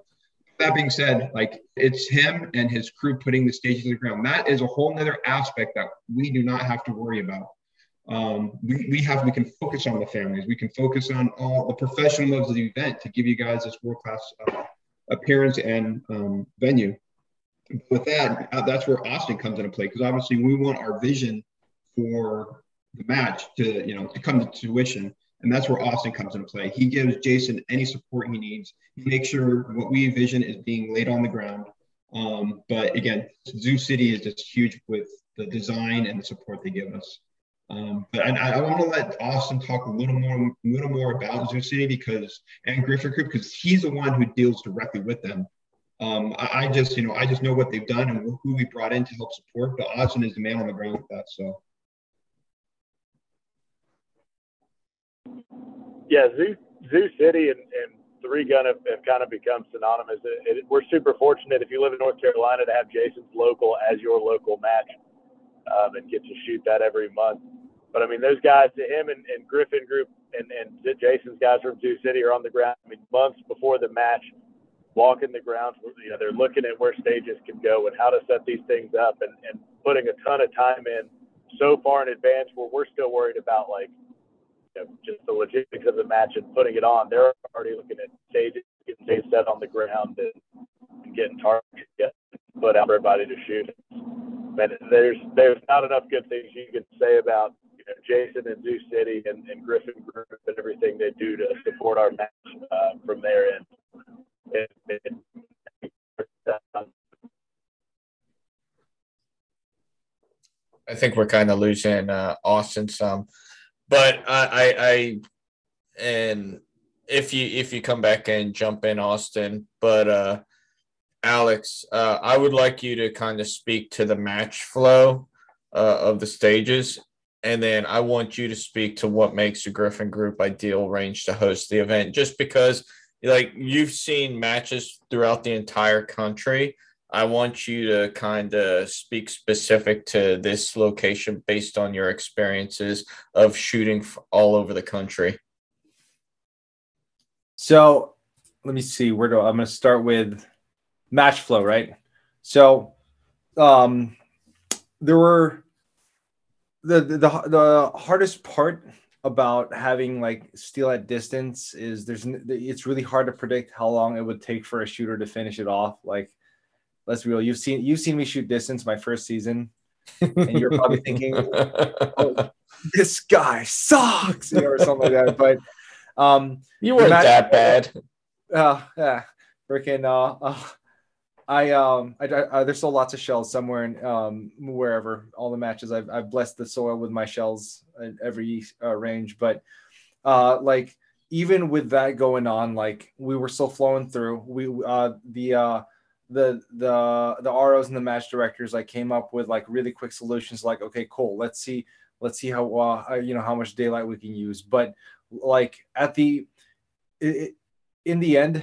That being said, like, it's him and his crew putting the stages on the ground. That is a whole nother aspect that we do not have to worry about. Um, we, we have, we can focus on the families. We can focus on all the professional levels of the event to give you guys this world-class uh, appearance and um, venue. With that, that's where Austin comes into play, because obviously we want our vision for the match to, you know, to come to fruition, and that's where Austin comes into play. He gives Jason any support he needs. He makes sure what we envision is being laid on the ground. Um, but again, Zoo City is just huge with the design and the support they give us. Um, but I, I want to let Austin talk a little more, little more about Zoo City because and Griffin Group, because he's the one who deals directly with them. Um, I, I just, you know, I just know what they've done and who we brought in to help support, but Austin is the man on the ground with that, so. Yeah, Zoo, Zoo City and, and three gun have, have kind of become synonymous. It, it, we're super fortunate if you live in North Carolina to have Jason's local as your local match um, and get to shoot that every month. But, I mean, those guys, him and, and Griffin Group and, and Jason's guys from Zoo City are on the ground. I mean, months before the match, walking the grounds, you know, they're looking at where stages can go and how to set these things up and, and putting a ton of time in so far in advance where we're still worried about, like, you know, just the logistics of the match and putting it on. They're already looking at stages, getting stages set on the ground and, and getting targets put out for everybody to shoot. And there's there's not enough good things you can say about, you know, Jason and Zoo City and, and Griffin Group and everything they do to support our match uh, from their end. I think we're kind of losing uh, Austin some, but I, I, I, and if you if you come back and jump in, Austin, but uh, Alex, uh, I would like you to kind of speak to the match flow uh, of the stages, and then I want you to speak to what makes the Griffin Group ideal range to host the event, just because. Like, you've seen matches throughout the entire country. I want you to kind of speak specific to this location based on your experiences of shooting all over the country. So let me see. Where do I, I'm going to start with match flow, right? So um, there were the, the, the, the hardest part about having like steel at distance is there's it's really hard to predict how long it would take for a shooter to finish it off. Like, let's be real, you've seen you've seen me shoot distance my first season, and you're probably thinking, oh, this guy sucks, you know, or something like that. But um you weren't that bad. Uh yeah, freaking uh, uh I um I, I there's still lots of shells somewhere in um wherever all the matches I've I've blessed the soil with my shells at every uh, range, but uh like even with that going on, like we were still flowing through. We uh the uh the the the R Os and the match directors like came up with like really quick solutions. Like, okay, cool, let's see let's see how uh you know how much daylight we can use, but like at the it, in the end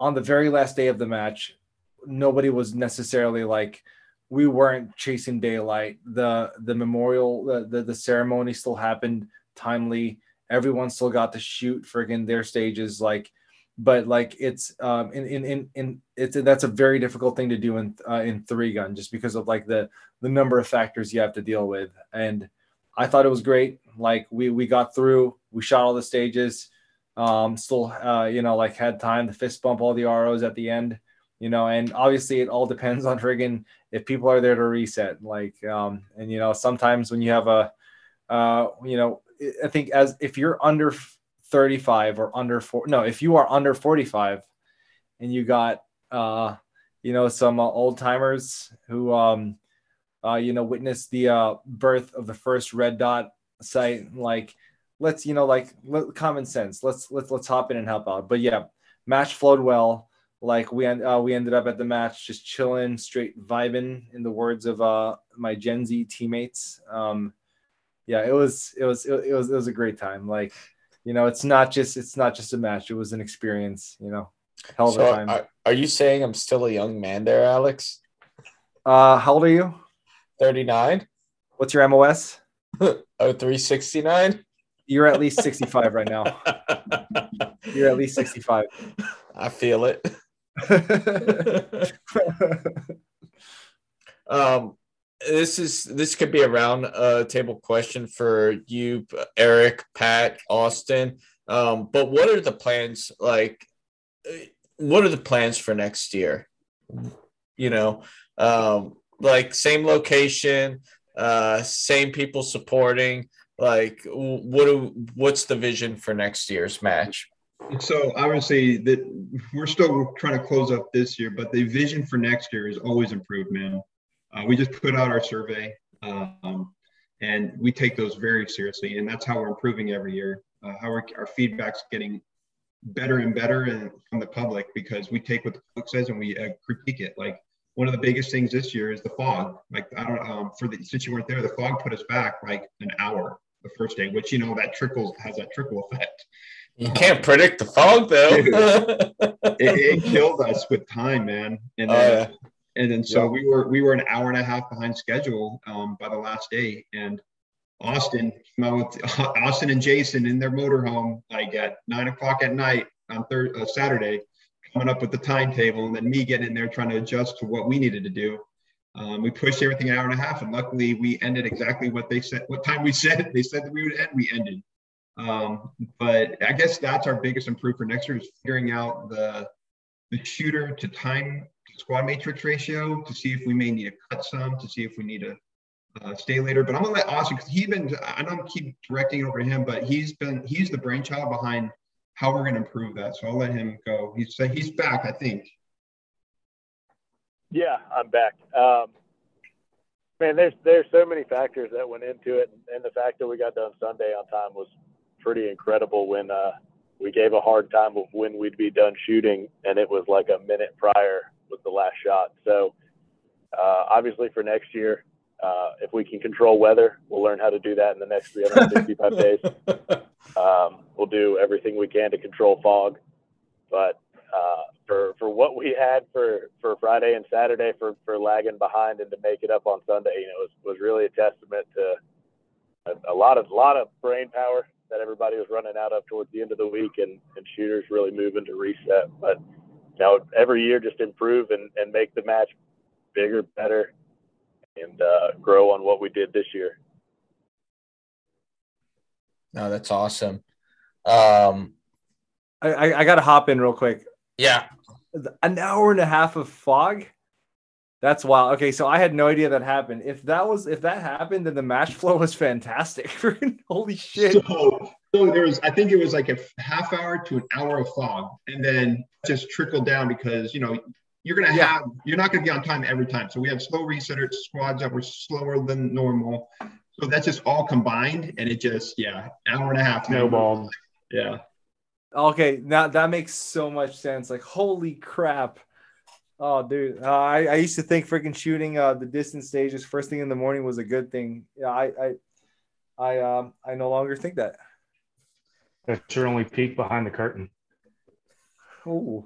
on the very last day of the match. Nobody was necessarily like we weren't chasing daylight. The the memorial, the, the the ceremony still happened timely. Everyone still got to shoot friggin' their stages. Like, but like it's um in in in, in it's that's a very difficult thing to do in uh, in three gun just because of like the the number of factors you have to deal with. And I thought it was great. Like we we got through. We shot all the stages. Um, still uh, you know like had time to fist bump all the R Os at the end. You know, and obviously it all depends on friggin' if people are there to reset. Like, um, and you know, sometimes when you have a, uh, you know, I think as if you're under thirty-five or under four, no, if you are under forty-five, and you got, uh, you know, some uh, old timers who, um, uh, you know, witnessed the uh, birth of the first red dot site. Like, let's, you know, like let, common sense. Let's let's let's hop in and help out. But yeah, match flowed well. Like we end, uh, we ended up at the match just chilling, straight vibing. In the words of uh, my Gen Z teammates, um, yeah, it was it was it was it was a great time. Like, you know, it's not just it's not just a match; it was an experience. You know, hell of so a time. Are, are you saying I'm still a young man, there, Alex? Uh, how old are you? thirty-nine. What's your M O S? oh three sixty-nine. You're at least sixty-five right now. You're at least sixty-five. I feel it. um, this is this could be a round uh, table question for you, Eric, Pat, Austin. Um, but what are the plans like? What are the plans for next year? You know, um, like same location, uh, same people supporting. Like, what do, what's the vision for next year's match? So obviously that we're still trying to close up this year, but the vision for next year is always improvement. Uh, we just put out our survey, um, and we take those very seriously, and that's how we're improving every year. Uh, how our, our feedback's getting better and better and from the public, because we take what the public says and we uh, critique it. Like, one of the biggest things this year is the fog. Like, I don't um, for the, since you weren't there, the fog put us back like an hour the first day, which, you know, that trickles, has that trickle effect. You can't um, predict the fog though. it, it killed us with time, man. And then, uh, and then so yeah. we were we were an hour and a half behind schedule um, by the last day. And Austin came out with Austin and Jason in their motorhome like at nine o'clock at night on thir- uh, Saturday, coming up with the timetable, and then me getting in there trying to adjust to what we needed to do. Um, we pushed everything an hour and a half, and luckily we ended exactly what they said, what time we said they said that we would end. We ended. Um, but I guess that's our biggest improvement for next year, is figuring out the the shooter to time squad matrix ratio, to see if we may need to cut some, to see if we need to uh, stay later. But I'm gonna let Austin, because he's been, I don't keep directing it over to him, but he's been he's the brainchild behind how we're going to improve that. So I'll let him go. He's he's back, I think. Yeah, I'm back. Um, man, there's there's so many factors that went into it, and, and the fact that we got done Sunday on time was pretty incredible. When uh, we gave a hard time of when we'd be done shooting, and it was like a minute prior was the last shot. So uh, obviously for next year, uh, if we can control weather, we'll learn how to do that in the next three hundred sixty-five days. Um, we'll do everything we can to control fog, but uh, for for what we had for, for Friday and Saturday, for, for lagging behind and to make it up on Sunday, you know, was, was really a testament to a, a lot of lot of brain power that everybody was running out of towards the end of the week, and, and shooters really moving to reset. But you know, every year just improve and, and make the match bigger, better, and uh, grow on what we did this year. No, that's awesome. Um, I, I got to hop in real quick. Yeah. An hour and a half of fog. That's wild. Okay. So I had no idea that happened. If that was, if that happened, then the match flow was fantastic. Holy shit. So, so there was, I think it was like a half hour to an hour of fog, and then just trickled down, because, you know, you're going to yeah. have, you're not going to be on time every time. So we have slow resetters, squads that were slower than normal. So that's just all combined, and it just, yeah, hour and a half. Snowballed. Yeah. Okay, now that makes so much sense. Like, holy crap. Oh, dude. Uh, I, I used to think freaking shooting uh, the distance stages first thing in the morning was a good thing. Yeah, I I, I, um, I no longer think that. That's your only peek behind the curtain. Oh.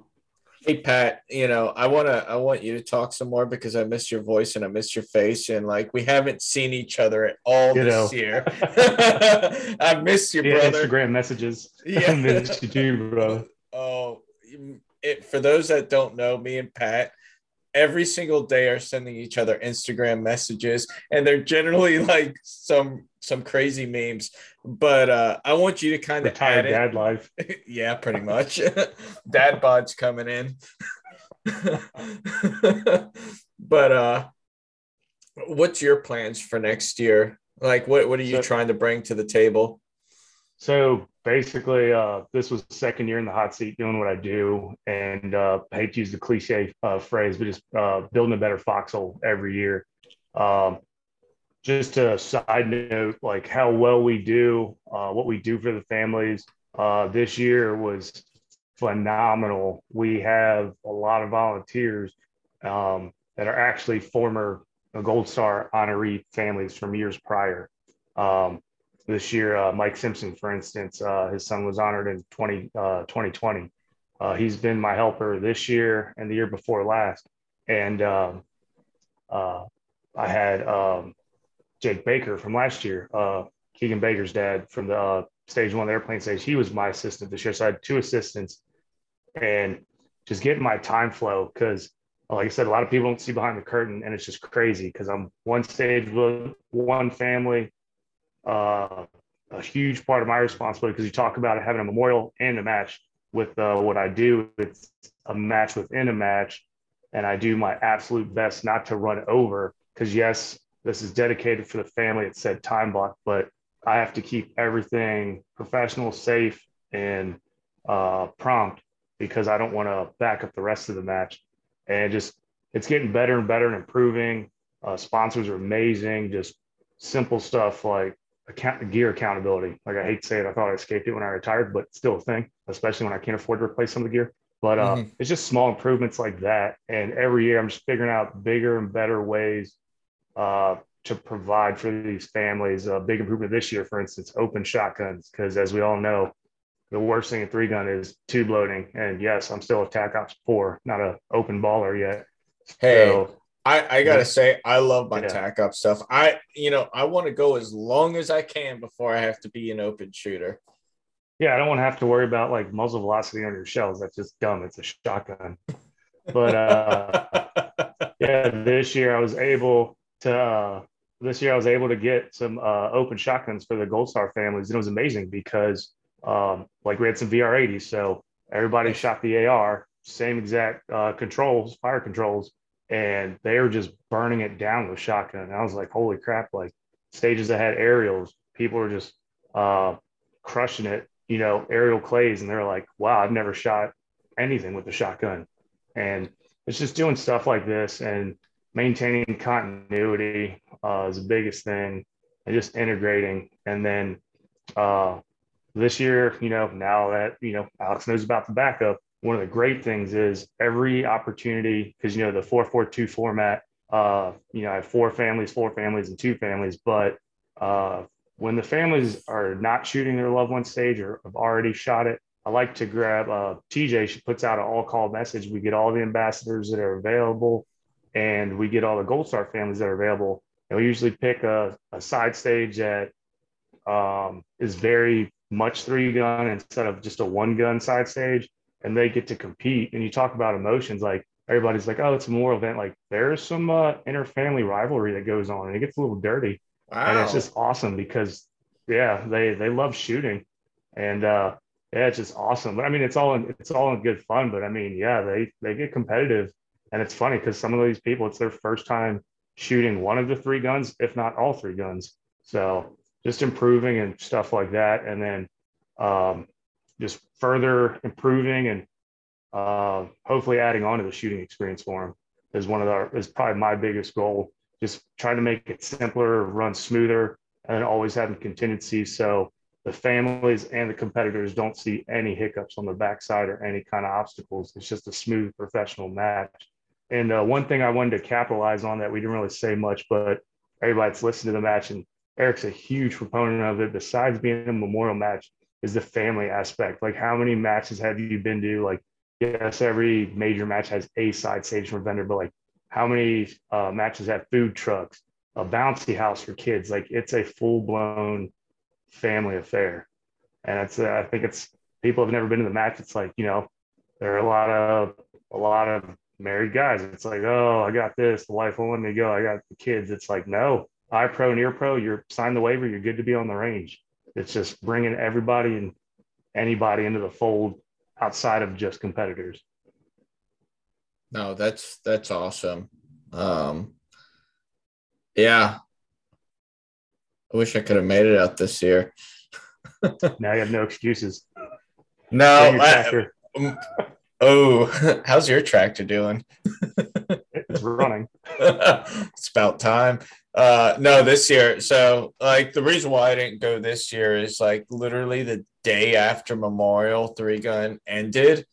Hey, Pat, you know, I want to, I want you to talk some more, because I miss your voice and I miss your face. And like, we haven't seen each other at all you this know. year. I miss your yeah, brother. Instagram messages. Yeah. I miss you too, bro. Oh, it, for those that don't know, me and Pat every single day are sending each other Instagram messages, and they're generally like some, some crazy memes, but uh, I want you to kind of add it. Dad life. Yeah, pretty much. Dad bod's coming in. But uh, what's your plans for next year? Like, what, what are you so, trying to bring to the table? So basically, uh, this was second year in the hot seat doing what I do, and uh, I hate to use the cliche uh, phrase, but just uh, building a better foxhole every year. Um, Just a side note, like how well we do, uh, what we do for the families uh, this year was phenomenal. We have a lot of volunteers um, that are actually former Gold Star honoree families from years prior. Um, this year, uh, Mike Simpson, for instance, uh, his son was honored in twenty twenty. Uh, he's been my helper this year and the year before last. And um, uh, I had... Um, Jake Baker from last year, uh, Keegan Baker's dad from the uh, stage one, the airplane stage. He was my assistant this year. So I had two assistants and just getting my time flow. Cause like I said, a lot of people don't see behind the curtain, and it's just crazy. Cause I'm one stage with one family, uh, a huge part of my responsibility. Cause you talk about having a memorial and a match with uh, what I do. It's a match within a match. And I do my absolute best not to run over. Cause yes, this is dedicated for the family. It said time block, but I have to keep everything professional, safe, and uh, prompt, because I don't want to back up the rest of the match. And just, it's getting better and better and improving. Uh, sponsors are amazing. Just simple stuff like account gear accountability. Like, I hate to say it, I thought I escaped it when I retired, but still a thing, especially when I can't afford to replace some of the gear. But uh, mm-hmm. it's just small improvements like that. And every year I'm just figuring out bigger and better ways Uh, to provide for these families. A big improvement this year, for instance, open shotguns, because as we all know, the worst thing in three gun is tube loading. And yes, I'm still a TAC Ops four, not an open baller yet. Hey, so, I, I gotta yeah. say, I love my yeah. TAC Ops stuff. I, you know, I want to go as long as I can before I have to be an open shooter. Yeah, I don't want to have to worry about like muzzle velocity on your shells. That's just dumb. It's a shotgun. But uh, yeah, this year I was able to uh, this year I was able to get some uh, open shotguns for the Gold Star families. And it was amazing because um, like we had some V R eighties. So everybody shot the A R, same exact uh, controls, fire controls, and they were just burning it down with shotgun. And I was like, holy crap, like stages that had aerials, people were just uh, crushing it, you know, aerial clays. And they're like, wow, I've never shot anything with a shotgun. And it's just doing stuff like this. And maintaining continuity uh, is the biggest thing, and just integrating. And then uh, this year, you know, now that, you know, Alex knows about the backup, one of the great things is every opportunity, because, you know, the four four two format, uh, you know, I have four families, four families, and two families. But uh, when the families are not shooting their loved one stage or have already shot it, I like to grab uh, T J. She puts out an all-call message. We get all the ambassadors that are available, and we get all the Gold Star families that are available. And we usually pick a, a side stage that um, is very much three gun instead of just a one gun side stage. And they get to compete. And you talk about emotions, like everybody's like, oh, it's a memorial event. Like there's some uh, inter family rivalry that goes on, and it gets a little dirty. Wow. And it's just awesome because yeah, they, they love shooting, and uh, yeah, it's just awesome. But I mean, it's all, in, it's all in good fun, but I mean, yeah, they, they get competitive. And it's funny because some of these people, it's their first time shooting one of the three guns, if not all three guns. So just improving and stuff like that. And then um, just further improving and uh, hopefully adding on to the shooting experience for them is one of our, is probably my biggest goal. Just trying to make it simpler, run smoother, and always having contingency. So the families and the competitors don't see any hiccups on the backside or any kind of obstacles. It's just a smooth professional match. And uh, one thing I wanted to capitalize on that we didn't really say much, but everybody that's listened to the match, and Eric's a huge proponent of it, besides being a memorial match, is the family aspect. Like, how many matches have you been to? Like, yes, every major match has a side stage from a vendor, but like how many uh, matches have food trucks, a bouncy house for kids? Like, it's a full-blown family affair. And it's uh, I think it's, people have never been to the match. It's like, you know, there are a lot of, a lot of married guys. It's like, oh, I got this. The wife won't let me go. I got the kids. It's like, no, I pro, near pro, you're signed the waiver. You're good to be on the range. It's just bringing everybody and anybody into the fold outside of just competitors. No, that's, that's awesome. Um, yeah. I wish I could have made it out this year. Now you have no excuses. No. I, oh, how's your tractor doing? It's running. It's about time. Uh, no, this year. So, like, the reason why I didn't go this year is, like, literally the day after Memorial three gun ended,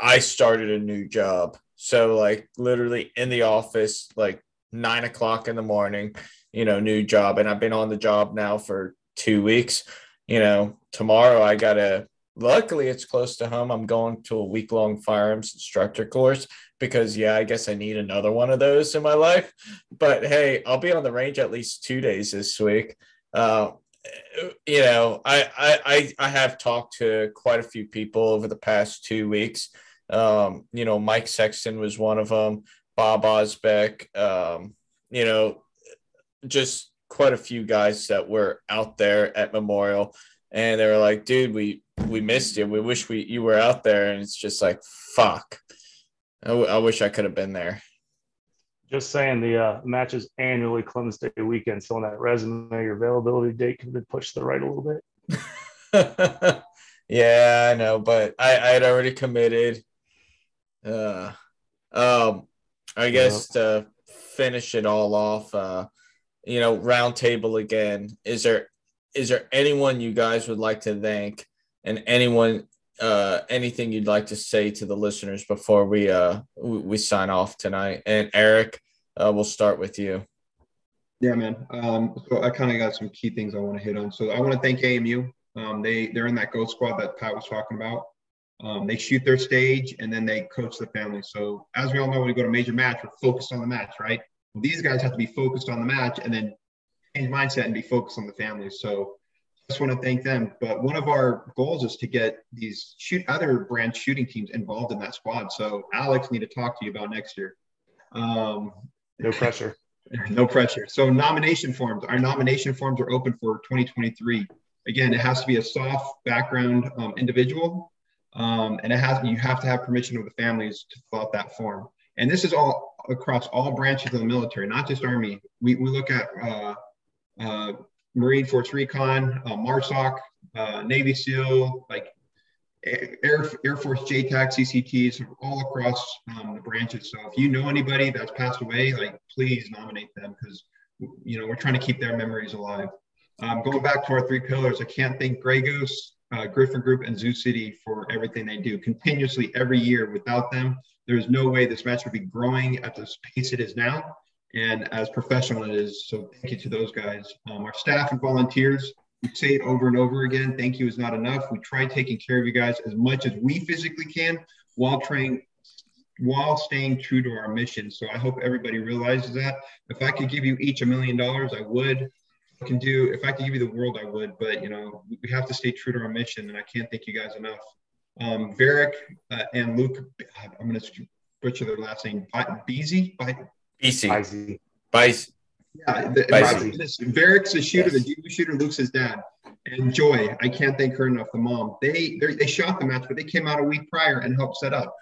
I started a new job. So, like, literally in the office, like, nine o'clock in the morning, you know, new job. And I've been on the job now for two weeks. You know, tomorrow I got to luckily it's close to home. I'm going to a week-long firearms instructor course because, yeah, I guess I need another one of those in my life. But, hey, I'll be on the range at least two days this week. Uh, you know, I, I, I have talked to quite a few people over the past two weeks. Um, you know, Mike Sexton was one of them, Bob Osbeck, um, you know, just quite a few guys that were out there at Memorial. And they were like, dude, we, we missed you. We wish we you were out there. And it's just like, fuck, I, w- I wish I could have been there. Just saying, the uh, matches annually Clemens Day weekend. So on that resume, your availability date could have been pushed to the right a little bit. Yeah, I know, but I, I had already committed. Uh, um, I guess to finish it all off, uh, you know, round table again. Is there is there anyone you guys would like to thank, and anyone uh, anything you'd like to say to the listeners before we uh we, we sign off tonight? And Eric, uh, we'll start with you. Yeah, man. Um, so I kind of got some key things I want to hit on. So I want to thank A M U. Um, they, they're in that Ghost Squad that Pat was talking about. Um, they shoot their stage, and then they coach the family. So as we all know, when we go to major match, we're focused on the match, right? Well, these guys have to be focused on the match and then change mindset and be focused on the family. So just want to thank them. But one of our goals is to get these shoot other branch shooting teams involved in that squad. So Alex, need to talk to you about next year. Um, no pressure. No pressure. So nomination forms. Our nomination forms are open for twenty twenty-three. Again, it has to be a soft background um, individual, um, and it has you have to have permission of the families to fill out that form. And this is all across all branches of the military, not just Army. We, we look at uh, uh, Marine Force Recon, uh, MARSOC, uh, Navy SEAL, like Air, Air Force J TAC, C C Ts, all across um, the branches. So if you know anybody that's passed away, like please nominate them, because you know we're trying to keep their memories alive. Um, going back to our three pillars, I can't thank Grey Ghost, uh, Griffin Group, and Zoo City for everything they do continuously every year. Without them, there's no way this match would be growing at the pace it is now and as professional it is. So thank you to those guys. Um, our staff and volunteers, we say it over and over again, thank you is not enough. We try taking care of you guys as much as we physically can while trying while staying true to our mission. So I hope everybody realizes that. If I could give you each a million dollars, I would. Can do if I could give you the world, I would, but you know, we have to stay true to our mission, and I can't thank you guys enough. Um, Varick uh, and Luke, I'm gonna butcher their last name, Beezy, Beezy, Bice. Yeah, Varick's a shooter, yes. The junior shooter, Luke's his dad, and Joy, I can't thank her enough. The mom, they they shot the match, but they came out a week prior and helped set up,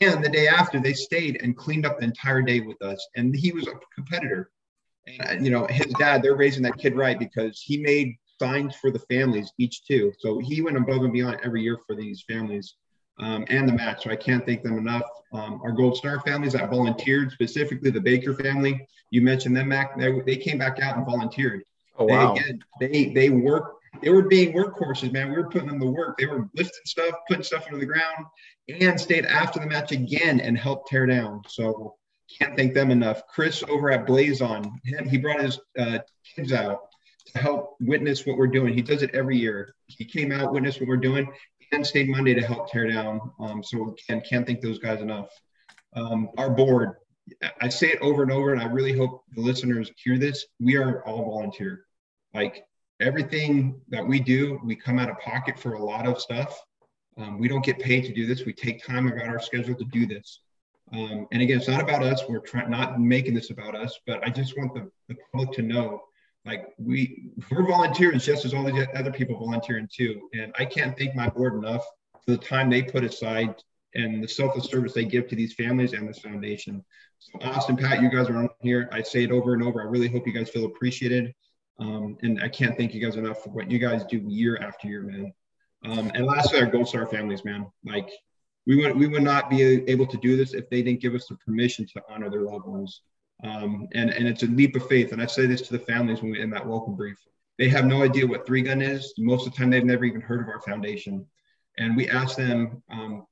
and the day after, they stayed and cleaned up the entire day with us, and he was a competitor. And, you know, his dad, they're raising that kid right because he made signs for the families each too. So he went above and beyond every year for these families um, and the match. So I can't thank them enough. Um, our Gold Star families that volunteered, specifically the Baker family, you mentioned them, Mac. They, they came back out and volunteered. Oh, wow. They, again, they, they worked. They were being workhorses, man. We were putting them to work. They were lifting stuff, putting stuff under the ground, and stayed after the match again and helped tear down. So can't thank them enough. Chris over at Blazon, he brought his uh, kids out to help witness what we're doing. He does it every year. He came out, witnessed what we're doing, and stayed Monday to help tear down. Um, so again, can't thank those guys enough. Um, our board, I say it over and over, and I really hope the listeners hear this. We are all volunteer. Like everything that we do, we come out of pocket for a lot of stuff. Um, we don't get paid to do this. We take time about our schedule to do this. Um, and again, it's not about us. We're try- not making this about us, but I just want the, the public to know, like we, we're volunteers just as all the other people volunteering too. And I can't thank my board enough for the time they put aside and the selfless service they give to these families and this foundation. So Austin, Pat, you guys are on here. I say it over and over. I really hope you guys feel appreciated. Um, and I can't thank you guys enough for what you guys do year after year, man. Um, and lastly, our Gold Star families, man. Like, We would we would not be able to do this if they didn't give us the permission to honor their loved ones. Um, and, and it's a leap of faith. And I say this to the families when we in that welcome brief. They have no idea what three gun is. Most of the time, they've never even heard of our foundation. And we ask them, um,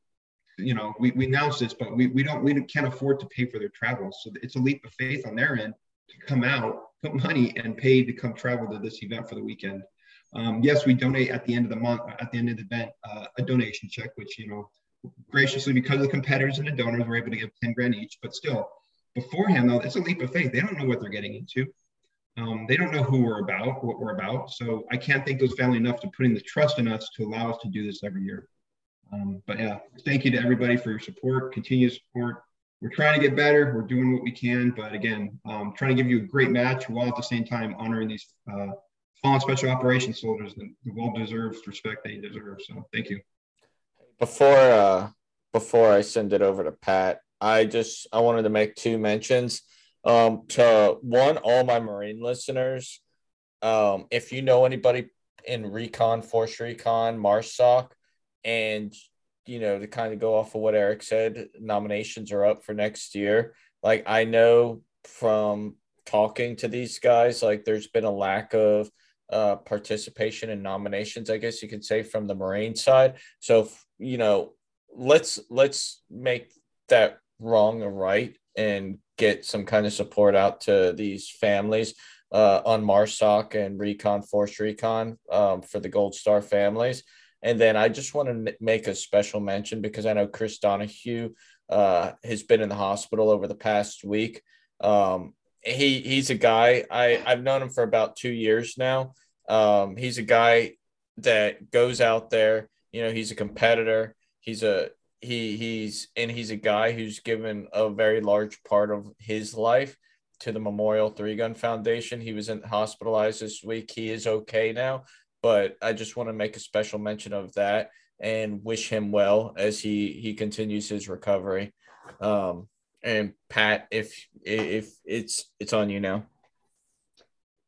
you know, we, we announce this, but we, we don't we can't afford to pay for their travel. So it's a leap of faith on their end to come out, put money and pay to come travel to this event for the weekend. Um, yes, we donate at the end of the month, at the end of the event, uh, a donation check, which, you know, graciously, because of the competitors and the donors, we're able to give ten grand each. But still, beforehand, though, it's a leap of faith. They don't know what they're getting into. Um, they don't know who we're about, what we're about. So I can't thank those families enough for putting the trust in us to allow us to do this every year. Um, but yeah, thank you to everybody for your support, continued support. We're trying to get better. We're doing what we can. But again, um, trying to give you a great match while at the same time honoring these uh, fallen special operations soldiers and the well-deserved respect they deserve. So thank you. Before, uh, before I send it over to Pat, I just, I wanted to make two mentions. Um, to one, all my Marine listeners, um, if you know anybody in Recon, Force Recon, MARSOC, and, you know, to kind of go off of what Eric said, nominations are up for next year. Like, I know from talking to these guys, like, there's been a lack of uh, participation in nominations, I guess you could say, from the Marine side. So, you know, let's, let's make that wrong or right and get some kind of support out to these families uh, on MARSOC and Recon, Force Recon um, for the Gold Star families. And then I just want to make a special mention because I know Chris Donahue uh, has been in the hospital over the past week. Um, he he's a guy, I, I've known him for about two years now. Um, he's a guy that goes out there, you know, he's a competitor. He's a, He he's and he's a guy who's given a very large part of his life to the Memorial three gun Foundation. He was in, hospitalized this week. He is okay now, but I just want to make a special mention of that and wish him well as he he continues his recovery. Um, and Pat, if if it's it's on you now.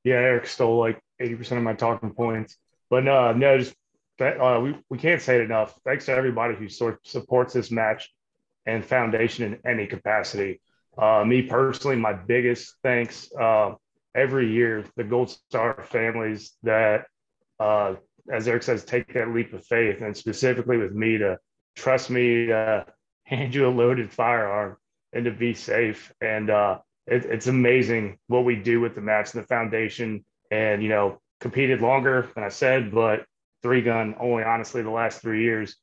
Yeah, Eric stole like eighty percent of my talking points, but no, no, just. Uh, we, we can't say it enough. Thanks to everybody who sort supports this match and foundation in any capacity. Uh, me personally, my biggest thanks uh, every year, the Gold Star families that, uh, as Eric says, take that leap of faith, and specifically with me to trust me to hand you a loaded firearm and to be safe. And uh, it, it's amazing what we do with the match and the foundation, and, you know, competed longer than I said, but three gun only honestly the last three years,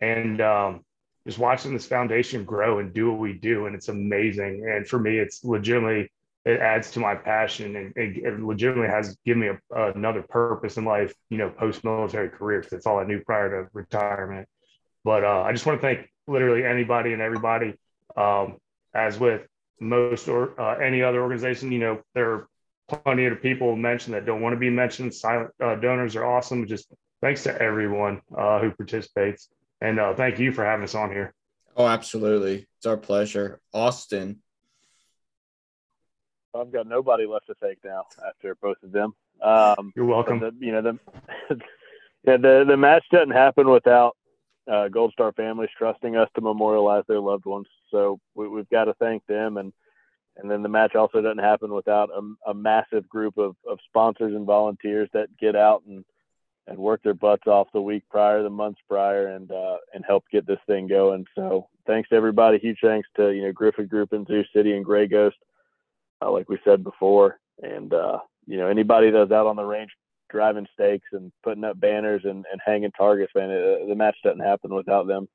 and um, just watching this foundation grow and do what we do. And it's amazing. And for me, it's legitimately, it adds to my passion, and it, it legitimately has given me a, uh, another purpose in life, you know, post-military career, because that's all I knew prior to retirement. But uh, I just want to thank literally anybody and everybody. Um, as with most or uh, any other organization, you know, there are plenty of people mentioned that don't want to be mentioned. Silent uh, donors are awesome. Just thanks to everyone uh, who participates. And uh, thank you for having us on here. Oh, absolutely. It's our pleasure. Austin. I've got nobody left to thank now after both of them. Um, You're welcome. The, you know, the, yeah, the, the match doesn't happen without uh, Gold Star families trusting us to memorialize their loved ones. So we, we've got to thank them. And And then the match also doesn't happen without a, a massive group of, of sponsors and volunteers that get out and, and work their butts off the week prior, the months prior, and uh, and help get this thing going. So thanks to everybody. Huge thanks to, you know, Griffin Group and Zoo City and Grey Ghost, uh, like we said before. And, uh, you know, anybody that's out on the range driving stakes and putting up banners and, and hanging targets, man, it, the match doesn't happen without them.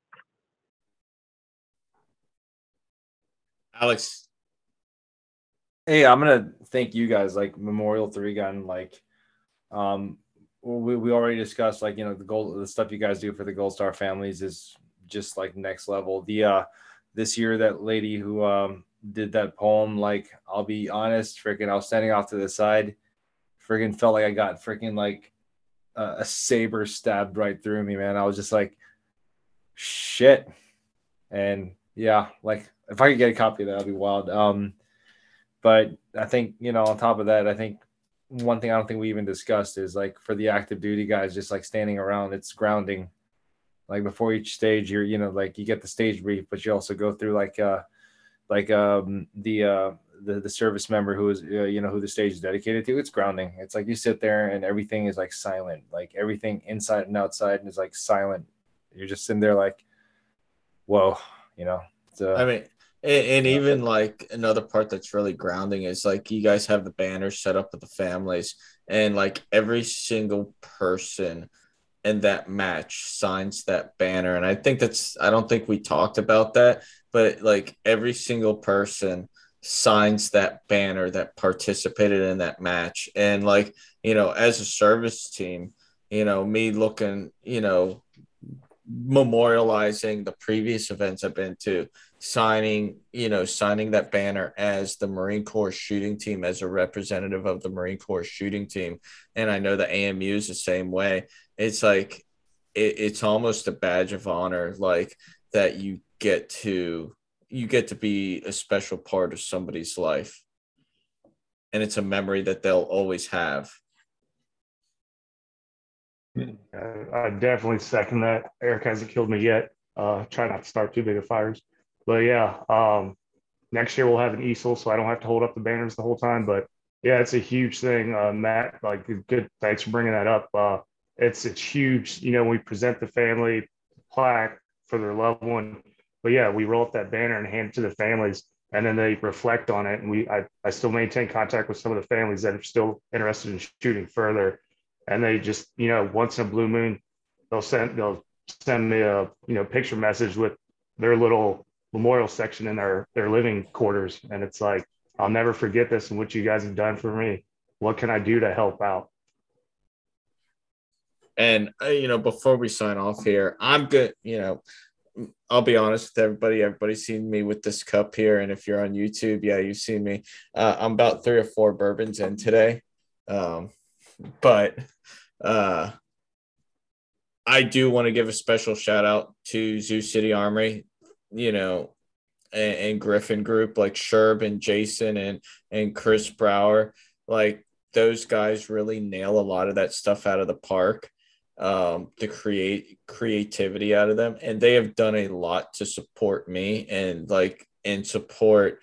Alex. Hey, I'm gonna thank you guys. Like Memorial three gun, like um, we we already discussed. Like, you know, the gold, the stuff you guys do for the Gold Star families is just like next level. The uh, this year that lady who um did that poem, like I'll be honest, freaking, I was standing off to the side, freaking felt like I got freaking like uh, a saber stabbed right through me, man. I was just like, shit, and yeah, like if I could get a copy of that, that'd be wild. Um. But I think, you know, on top of that, I think one thing I don't think we even discussed is like for the active duty guys, just like standing around, it's grounding. Like before each stage, you're, you know, like you get the stage brief, but you also go through like uh, like um, the, uh, the the service member who is, uh, you know, who the stage is dedicated to. It's grounding. It's like you sit there and everything is like silent, like everything inside and outside is like silent. You're just sitting there like, whoa, you know. It's, uh, I mean, And, and even like another part that's really grounding is like you guys have the banners set up with the families, and like every single person in that match signs that banner. And I think that's, I don't think we talked about that, but like every single person signs that banner that participated in that match. And like, you know, as a service team, you know, me looking, you know, memorializing the previous events I've been to, signing, you know, signing that banner as the Marine Corps Shooting Team, as a representative of the Marine Corps Shooting Team. And I know the A M U is the same way. It's like, it, it's almost a badge of honor, like that you get to, you get to be a special part of somebody's life. And it's a memory that they'll always have. I definitely second that. Eric hasn't killed me yet. Uh, try not to start too big of fires. But yeah, um, next year we'll have an easel, so I don't have to hold up the banners the whole time. But yeah, it's a huge thing, uh, Matt. Like, good, thanks for bringing that up. Uh, it's it's huge. You know, we present the family plaque for their loved one. But yeah, we roll up that banner and hand it to the families, and then they reflect on it. And we, I, I still maintain contact with some of the families that are still interested in shooting further. And they just, you know, once in a blue moon, they'll send they'll send me a, you know, picture message with their little memorial section in their their living quarters. And it's like, I'll never forget this and what you guys have done for me. What can I do to help out? And, uh, you know, before we sign off here, I'm good. You know, I'll be honest with everybody. Everybody's seen me with this cup here. And if you're on YouTube, yeah, you've seen me. Uh, I'm about three or four bourbons in today. Um But uh, I do want to give a special shout out to Zoo City Armory, you know, and, and Griffin Group, like Sherb and Jason and and Chris Brower. Like those guys really nail a lot of that stuff out of the park, um, to create creativity out of them. And they have done a lot to support me and like and support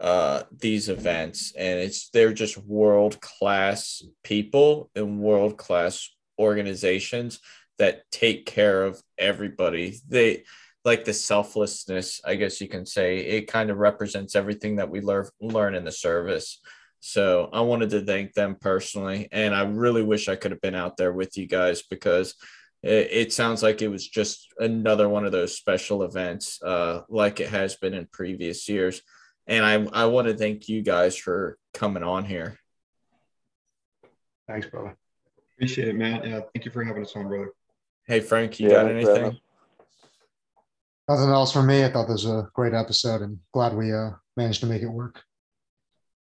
uh these events, and it's they're just world-class people and world-class organizations that take care of everybody. They like the selflessness, I guess you can say, it kind of represents everything that we learn learn in the service. So I wanted to thank them personally, and I really wish I could have been out there with you guys, because it, it sounds like it was just another one of those special events, uh like it has been in previous years. And I, I want to thank you guys for coming on here. Thanks, brother. Appreciate it, man. Yeah, thank you for having us on, brother. Hey, Frank, you yeah, got anything? Brother. Nothing else for me. I thought this was a great episode, and glad we uh, managed to make it work.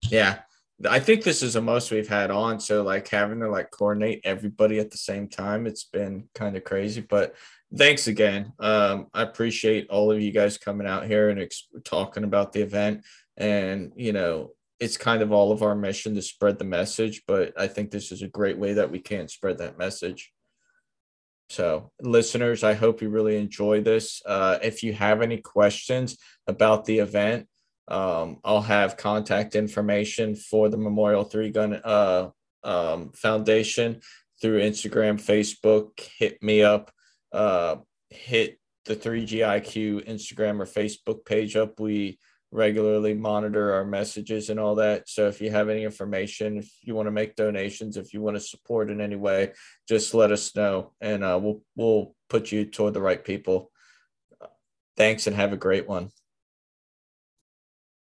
Yeah, I think this is the most we've had on. So, like, having to, like, coordinate everybody at the same time, it's been kind of crazy. But thanks again. Um, I appreciate all of you guys coming out here and ex- talking about the event. And, you know, it's kind of all of our mission to spread the message, but I think this is a great way that we can spread that message. So, listeners, I hope you really enjoy this. Uh, if you have any questions about the event, um, I'll have contact information for the Memorial three gun uh, um, Foundation through Instagram, Facebook. Hit me up. Uh, hit the three G I Q Instagram or Facebook page up. We regularly monitor our messages and all that. So if you have any information, if you want to make donations, if you want to support in any way, just let us know, and uh, we'll we'll put you toward the right people. Thanks, and have a great one.